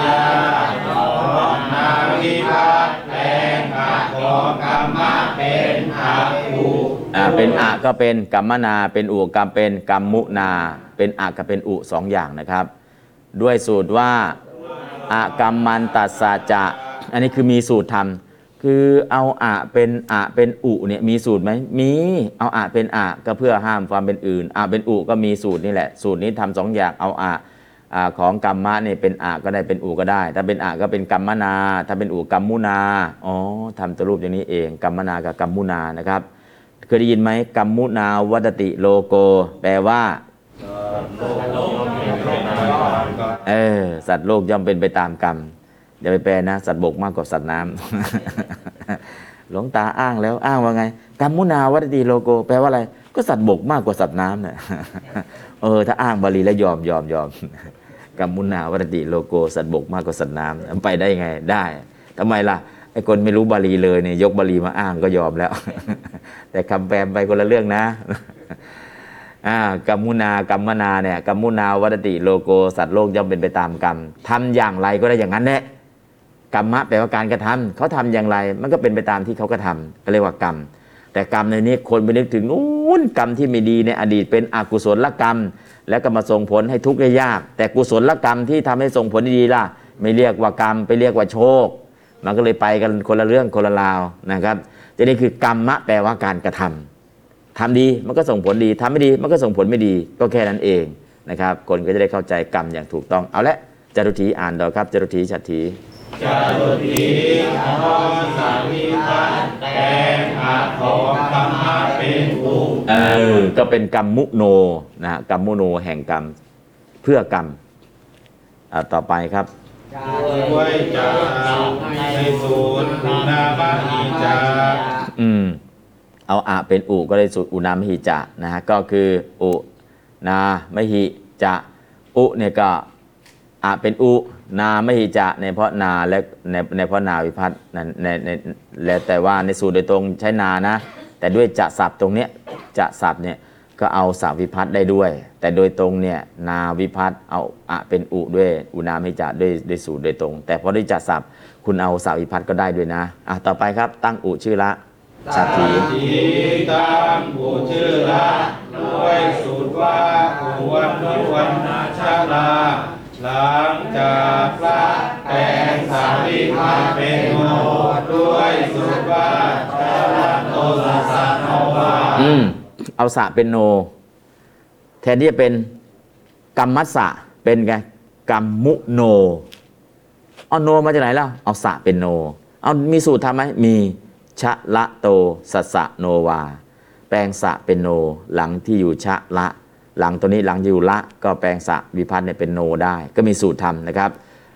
ของนาวิภัตแปลงอาของกรรมะเป็นอาอุอ่าเป็นอาก็เป็นกัมมนาเป็นอุกรรมเป็นกัมมุนาเป็นอากับเป็นอุสองอย่างนะครับด้วยสูตรว่าอะกัมมันตัสสะจะอันนี้คือมีสูตรทำคือเอาอะเป็นอะเป็นอุเนี่ยมีสูตรไหมมีเอาอะเป็นอะก็เพื่อห้ามความเป็นอื่นอะเป็นอุก็มีสูตรนี่แหละสูตรนี้ทำสองอย่างเอาอะของกัมมะเนี่ยเป็นอะก็ได้เป็นอุก็ได้ถ้าเป็นอะก็เป็นกัมมนาถ้าเป็นอุกัมมุนาอ๋อทำตัวรูปอย่างนี้เองกัมมนากับกัมมุนานะครับเคยได้ยินไหมกัมมุนาวัตติโลโกแปลว่าเออสัตว์โลกย่อมเป็นไปตามกรรมอย่าไปแปลนะสัตว์บกมากกว่าสัตว์น้ำหลวงตาอ้างแล้วอ้างว่าไงกัมมุนาวัตติโลโกแปลว่าอะไรก็สัตว์บกมากกว่าสัตว์น้ำน่ะเออถ้าอ้างบาลีแล้วยอมยอมยอมกัมมุนาวัตติโลโกสัตว์บกมากกว่าสัตว์น้ำไปได้ไงได้ทำไมล่ะไอ้คนไม่รู้บาลีเลยเนี่ยยกบาลีมาอ้างก็ยอมแล้วแต่คำแปลไปคนละเรื่องนะอ่ากัมมุนากัมมนาเนี่ยกัมมุนาวัตติโลโกสัตว์โลกย่อมเป็นไปตามกรรมทำอย่างไรก็ได้อย่างนั้นแหละกรรมะแปลว่าการกระทำเขาทำอย่างไรมันก็เป็นไปตามที่เขากระทำก็เรียกว่ากรรมแต่กรรมในนี้คนไปนึกถึงนู้นกรรมที่ไม่ดีในอดีตเป็นอกุศลกรรมแล้วก็มาส่งผลให้ทุกข์ได้ยากแต่กุศลกรรมที่ทำให้ส่งผลดีล่ะไม่เรียกว่ากรรมไปเรียกว่าโชคมันก็เลยไปกันคนละเรื่องคนละราวนะครับจะนี่คือกรรมะแปลว่าการกระทำทำดีมันก็ส่งผลดีทำไม่ดีมันก็ส่งผลไม่ดีก็แค่นั้นเองนะครับคนก็จะได้เข้าใจกรรมอย่างถูกต้องเอาละจตุถีอ่านต่อครับจตุถีฉัฏฐีจตุถีอสวิภัตแปลงอาของกรรมะเป็นอุเออก็เป็นกัมมุโนนะกัมมุโนแห่งกรรมเพื่อกรรมอ่ะต่อไปครับด้วยจะในสูตรนาบาหิจาอืมเอาอะเป็นอุก็ได้สูตรอุนามหิจะนะฮะก็คืออุนามหิจะอุเนี่ยก็อะเป็นอุนามหิจะในเพราะนาและในในเพราะนาวิภัตนั่นในในแล้วแต่ว่าในสูตรโดยตรงใช้นานะแต่ด้วยจะศัพท์ตรงเนี้ยจะศัพท์เนี่ยก็เอาสาวิภัตได้ด้วยแต่โดยตรงเนี่ยนาวิภัตเอาอะเป็นอุด้วยอุนามหิจะด้วยด้วยสูตรโดยตรงแต่เพราะด้วยจะศัพท์คุณเอาสาวิภัตก็ได้ด้วยนะอ่ะต่อไปครับตั้งอุชื่อละฉัฏฐีตั้งอุชื่อละด้วยสูตรว่าควรนิวรณชาลาหลังจากละแปลงสาวิภัตเป็นโมด้วยสูตรว่าชาลโนสะโนวาอืมเอาสะเป็นโนแทนที่จะเป็นกัมมัสสะเป็นไงกัมมุโนเอาโนมาจากไหนแล้วเอาสะเป็นโน เอามีสูตรทำไหมมีชะละโตสสะโนวาแปลงสะเป็นโนหลังที่อยู่ชะละหลังตัวนี้หลังอยู่ละก็แปลงสะวิพัฒน์เนี่ยเป็นโนได้ก็มีสูตรทำนะครับ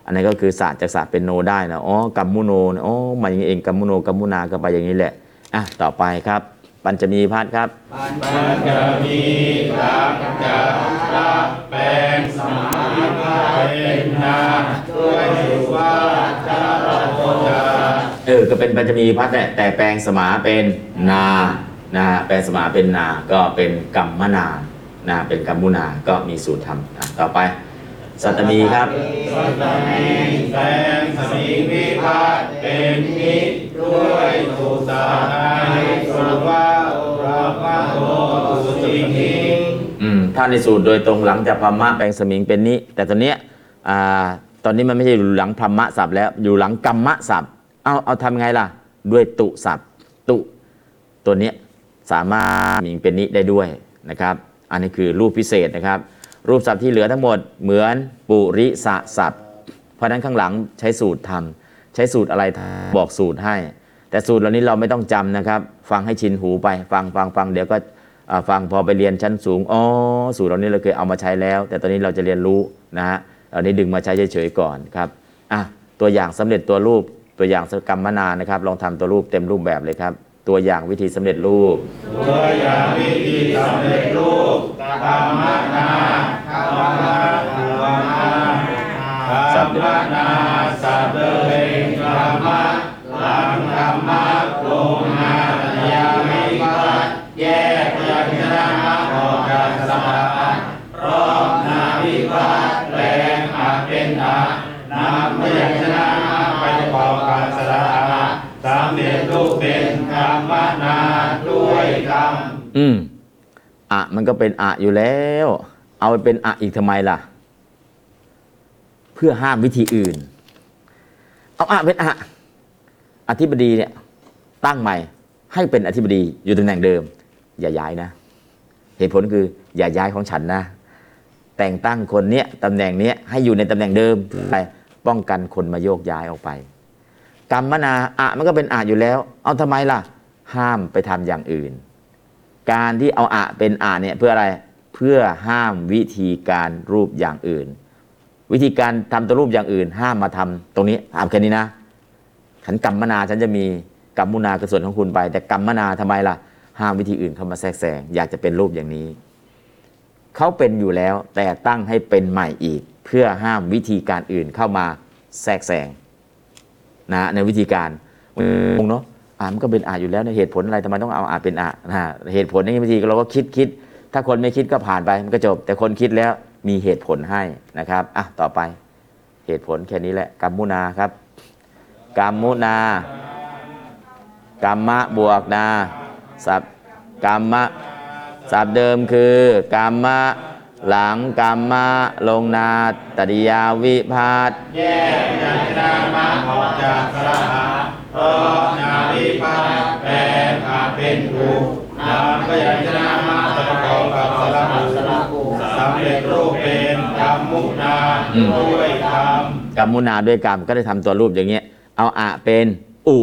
อันนี้ก็คือสะจากสะเป็นโนได้นะอ๋อกัมมุโนอ๋อมาอย่างนี้เองกัมมุโนกัมมุนาก็ไปอย่างนี้แหละอ่ะต่อไปครับปัญจมีพัฒน์ครับปัญจมีพัฒน์จะละแปลงสมาเป็นนาด้วยสุวาจาระโภชาเออก็เป็นปัญจมีพัฒน์แหละแต่แปลงสมาเป็นนานะแปลงสมาเป็นนาก็เป็นกัมมนานะเป็นกัมมุนาก็มีสูตรทำอ่ะต่อไปสัตตมีครับสัตตมีแปลงสมิงวิภัตติเป็นนิด้วยสุสานิสุวะโรภะโตสุจินิอืมถ้าในสูตรโดยตรงหลังจากพรหมะแปลงสมิงเป็นนิแต่ตอนเนี้ยอ่าตอนนี้มันไม่ใช่อยู่หลังพรหมะศัพท์แล้วอยู่หลังกัมมะศัพท์เอาเอาทำไงล่ะด้วยตุศัพท์ตุตัวเนี้ยสามารถสมิงเป็นนิได้ด้วยนะครับอันนี้คือรูปพิเศษนะครับรูปศัพท์ที่เหลือทั้งหมดเหมือนปุริสศัพท์เพราะนั้นข้างหลังใช้สูตรทำใช้สูตรอะไรบอกสูตรให้แต่สูตรเหล่านี้เราไม่ต้องจำนะครับฟังให้ชินหูไปฟังฟังฟังเดี๋ยวก็ฟังพอไปเรียนชั้นสูงอ๋อสูตรเหล่านี้เราเคยเอามาใช้แล้วแต่ตอนนี้เราจะเรียนรู้นะฮะอันนี้ดึงมาใช้เฉยๆก่อนครับอ่ะตัวอย่างสำเร็จตัวรูปตัวอย่างกรรมนานะครับลองทำตัวรูปเต็มรูปแบบเลยครับตัวอย่างวิธีสำเร็จรูปตัวอย่างวิธีสำเร็จรูปกรรมนากัมมนากัมมนาสัพเพเวกัมมะลังกัมมะโลมาญาณิวัตแยกยัญชนะออกจากสหะรอบนาวิวัตแปลงอาเป็นอานามยัญชนะไปประกอบกับสระสามเด็ดรูปเป็นกัมมนาด้วยกรรมอืมอะมันก็เป็นอะอยู่แล้วเอาไปเป็นอะอีกทำไมล่ะเพื่อห้ามวิธีอื่นเอาอะเป็นอะอธิบดีเนี่ยตั้งใหม่ให้เป็นอธิบดีอยู่ตำแหน่งเดิมอย่าย้ายนะเหตุผลคืออย่าย้ายของฉันนะแต่งตั้งคนเนี้ยตำแหน่งเนี้ยให้อยู่ในตำแหน่งเดิมไปป้องกันคนมาโยกย้ายออกไปกัมมนาอะมันก็เป็นอะอยู่แล้วเอาทำไมล่ะห้ามไปทำอย่างอื่นการที่เอาอะเป็นอะเนี่ยเพื่ออะไรเพื่อห้ามวิธีการรูปอย่างอื่นวิธีการทำตัวรูปอย่างอื่นห้ามมาทำตรงนี้ทำแค่นี้นะขันกัมมนาฉันจะมีกัมมุนาคือส่วนของคุณไปแต่กัมมนาทำไมล่ะห้ามวิธีอื่นเข้ามาแทรกแซงอยากจะเป็นรูปอย่างนี้เขาเป็นอยู่แล้วแต่ตั้งให้เป็นใหม่อีกเพื่อห้ามวิธีการอื่นเข้ามาแทรกแซงนะในวิธีการงงเนาะอ่ามันก็เป็นอ่าอยู่แล้วในเหตุผลอะไรทำไมต้องเอาอ่าเป็นอ่านะเหตุผลในวิธีเราก็คิดคิดถ้าคนไม่คิดก็ผ่านไปมันก็จบแต่คนคิดแล้วมีเหตุผลให้นะครับอ่ะต่อไปเหตุผลแค่นี้แหละกัมมุนาครับกัมมุนากัมมะบวกนาศัพท์กัมมะศัพท์เดิมคือกัมมะหลังกัมมะลงนาตติยาวิภัตติแยกยัญชนะออกจากสระเพราะนาวิภัตติแปลงอาเป็นกูนามก็ยัญชนะประกอบกับสระสระกูสำเร็จรูปเป็นกัมมุนาด้วยกรรมกัมมุนาด้วยกรรมก็ได้ทำตัวรูปอย่างเงี้ยเอาอะเป็นอุ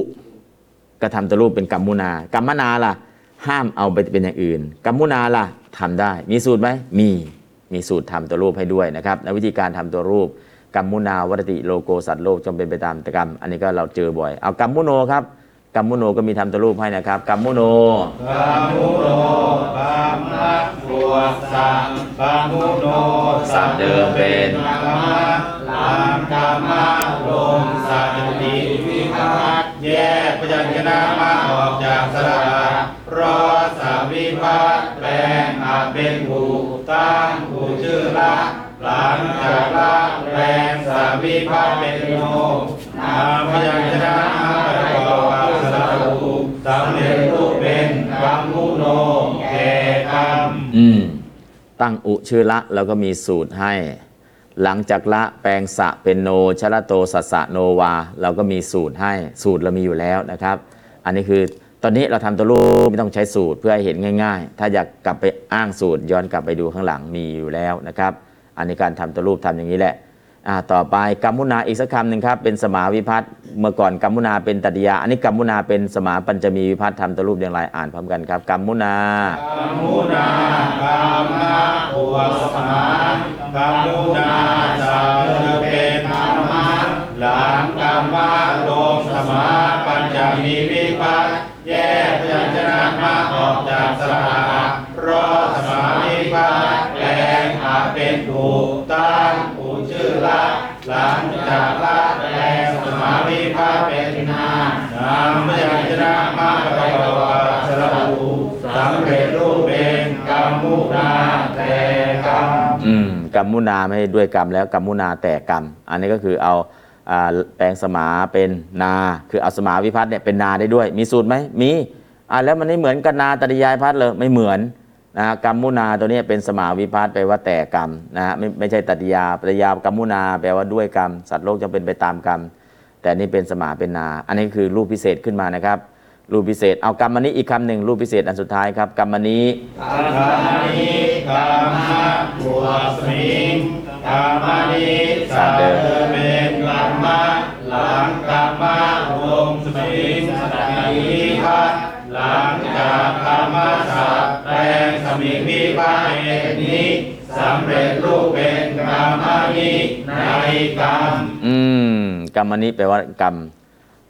ก็ทำตัวรูปเป็นกัมมุนากัมมนาล่ะห้ามเอาไปเป็นอย่างอื่นกัมมุนาล่ะทำได้มีสูตรไหมมีมีสูตรทำตัวรูปให้ด้วยนะครับในวิธีการทำตัวรูปกัมมุนาวรติโลโกสัตว์โลกจงเป็นไปตามกรรมอันนี้ก็เราเจอบ่อยเอากัมมุโนครับกัมมุโนก็มีทำตัวรูปให้นะครับกัมมุโนกัมมุโนกัมมะบวกสัพท์กัมมุโนสัพท์เดิมเป็นกัมมะหลังกัมมะลงสัตติวิภัตติแยกยัญชนะออกจากสระรอสัพวิภัตติแปลงอาเป็นกูตั้งกูชื่อละหลังจากละแปลงสัพวิภัตติเป็นโนนามยัญชนะสำเร็จรูปเป็นกัมมุโนแก่กรรมอืมตั้งอุชื่อละแล้วก็มีสูตรให้หลังจากละแปลงสะเป็นโนชะละโตสัสสะโนวาเราก็มีสูตรให้สูตรเรามีอยู่แล้วนะครับอันนี้คือตอนนี้เราทำตัวรูปไม่ต้องใช้สูตรเพื่อให้เห็นง่ายๆถ้าอยากกลับไปอ้างสูตรย้อนกลับไปดูข้างหลังมีอยู่แล้วนะครับอันนี้การทำตัวรูปทำอย่างนี้แหละ ต่อไปกัมมุนาอีกสักคำหนึ่งครับเป็นสมาวิภัตติเมื่อก่อนกัมมุนาเป็นตติยาอันนี้กัมมุนาเป็นสมาปัญจมีวิภัตติทำตัวรูปอย่างไรอ่านพร้อมกันครับกัมมุนากัมมุนากามะอุปสมะกัมมุนาจะเป็นธรรมะหลังกัมมะลงสมาปัญจมีวิภัตติแยกพยัญชนะมาออกจากสระเพราะสมาวิภัตติแปลงอาจเป็นถูกตั้งชื่อละหลังจากละแปลงสมาวิภัตติเป็นนานามพยัญชนะมาประกอบกับสระอุสำเร็จรูปเป็นกัมมุนาแต่กรรมอืมกัมมุนาไม่ด้วยกรรมแล้วกัมมุนาแต่กรรมอันนี้ก็คือเอาแปลงสมาเป็นนาคือเอาสมาวิภัตติเนี่ยเป็นนาได้ด้วยมีสูตรไหมมีอ่ะแล้วมันไม่เหมือนกับนาตติยาวิภัตติเลยไม่เหมือนนะกัมมุนาตัวนี้เป็นสมาวิภัตติแปลว่าแต่กรรมนะฮะไม่ไม่ใช่ตติยาตติยากัมมุนาแปลว่าด้วยกรรมสัตว์โลกจะเป็นไปตามกรรมแต่นี่เป็นสมาเป็นนาอันนี้คือรูปพิเศษขึ้นมานะครับรูปพิเศษเอากรรมนี้อีกคำหนึ่งรูปพิเศษอันสุดท้ายครับกรรมนี้กรรมนี้กรรมะบวกสมิงกรรมนี้สาเดิมเป็นกรรมะหลังกรรมะรวมสมิงสติวิภัตติหลังจากกรรมสัพแปลงสมิงวิภัตติเป็นนี้สำเร็จรูปเป็นกรรมนี้ในกรรมอืมกรรมนี้แปลว่ากรรม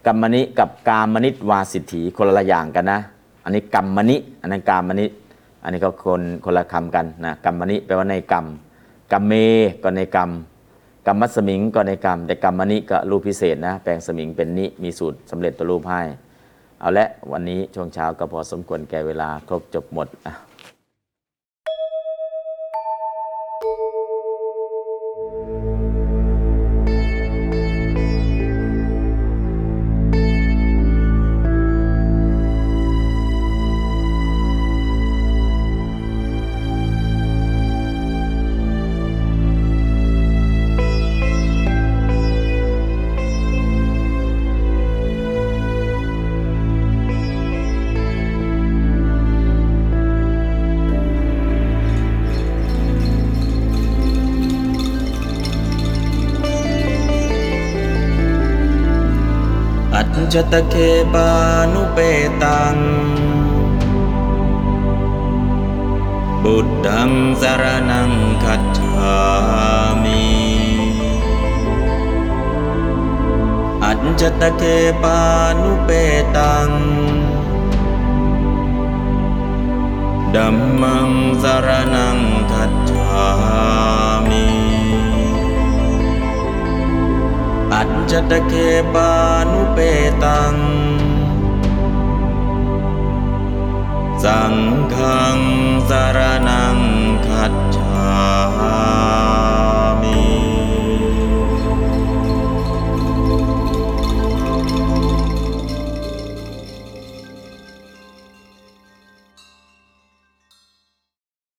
กรรมนี้กับกามนิวาสิทธิคนละอย่างกันนะอันนี้กรรมนี้อันนั้นกามนิอันนี้ก็คนคนละคำกันนะกรรมนี้แปลว่าในกรรมกรรมเมก็ในกรรมกรรมสมิงก็ในกรรมแต่กรรมนี้ก็รูปพิเศษนะแปลงสมิงเป็นนิมีสูตรสำเร็จตัวรูปให้เอาละวันนี้ช่วงเช้าก็พอสมควรแก่เวลาครบจบหมดอ่ะจตเคปานุเปตังบุตตังสรณังคัจฉามิอัจจตเคปานุเปตังธัมมังสรณังคัจฉามิอัจจตเคปานุเปตังสังฆังสรณัง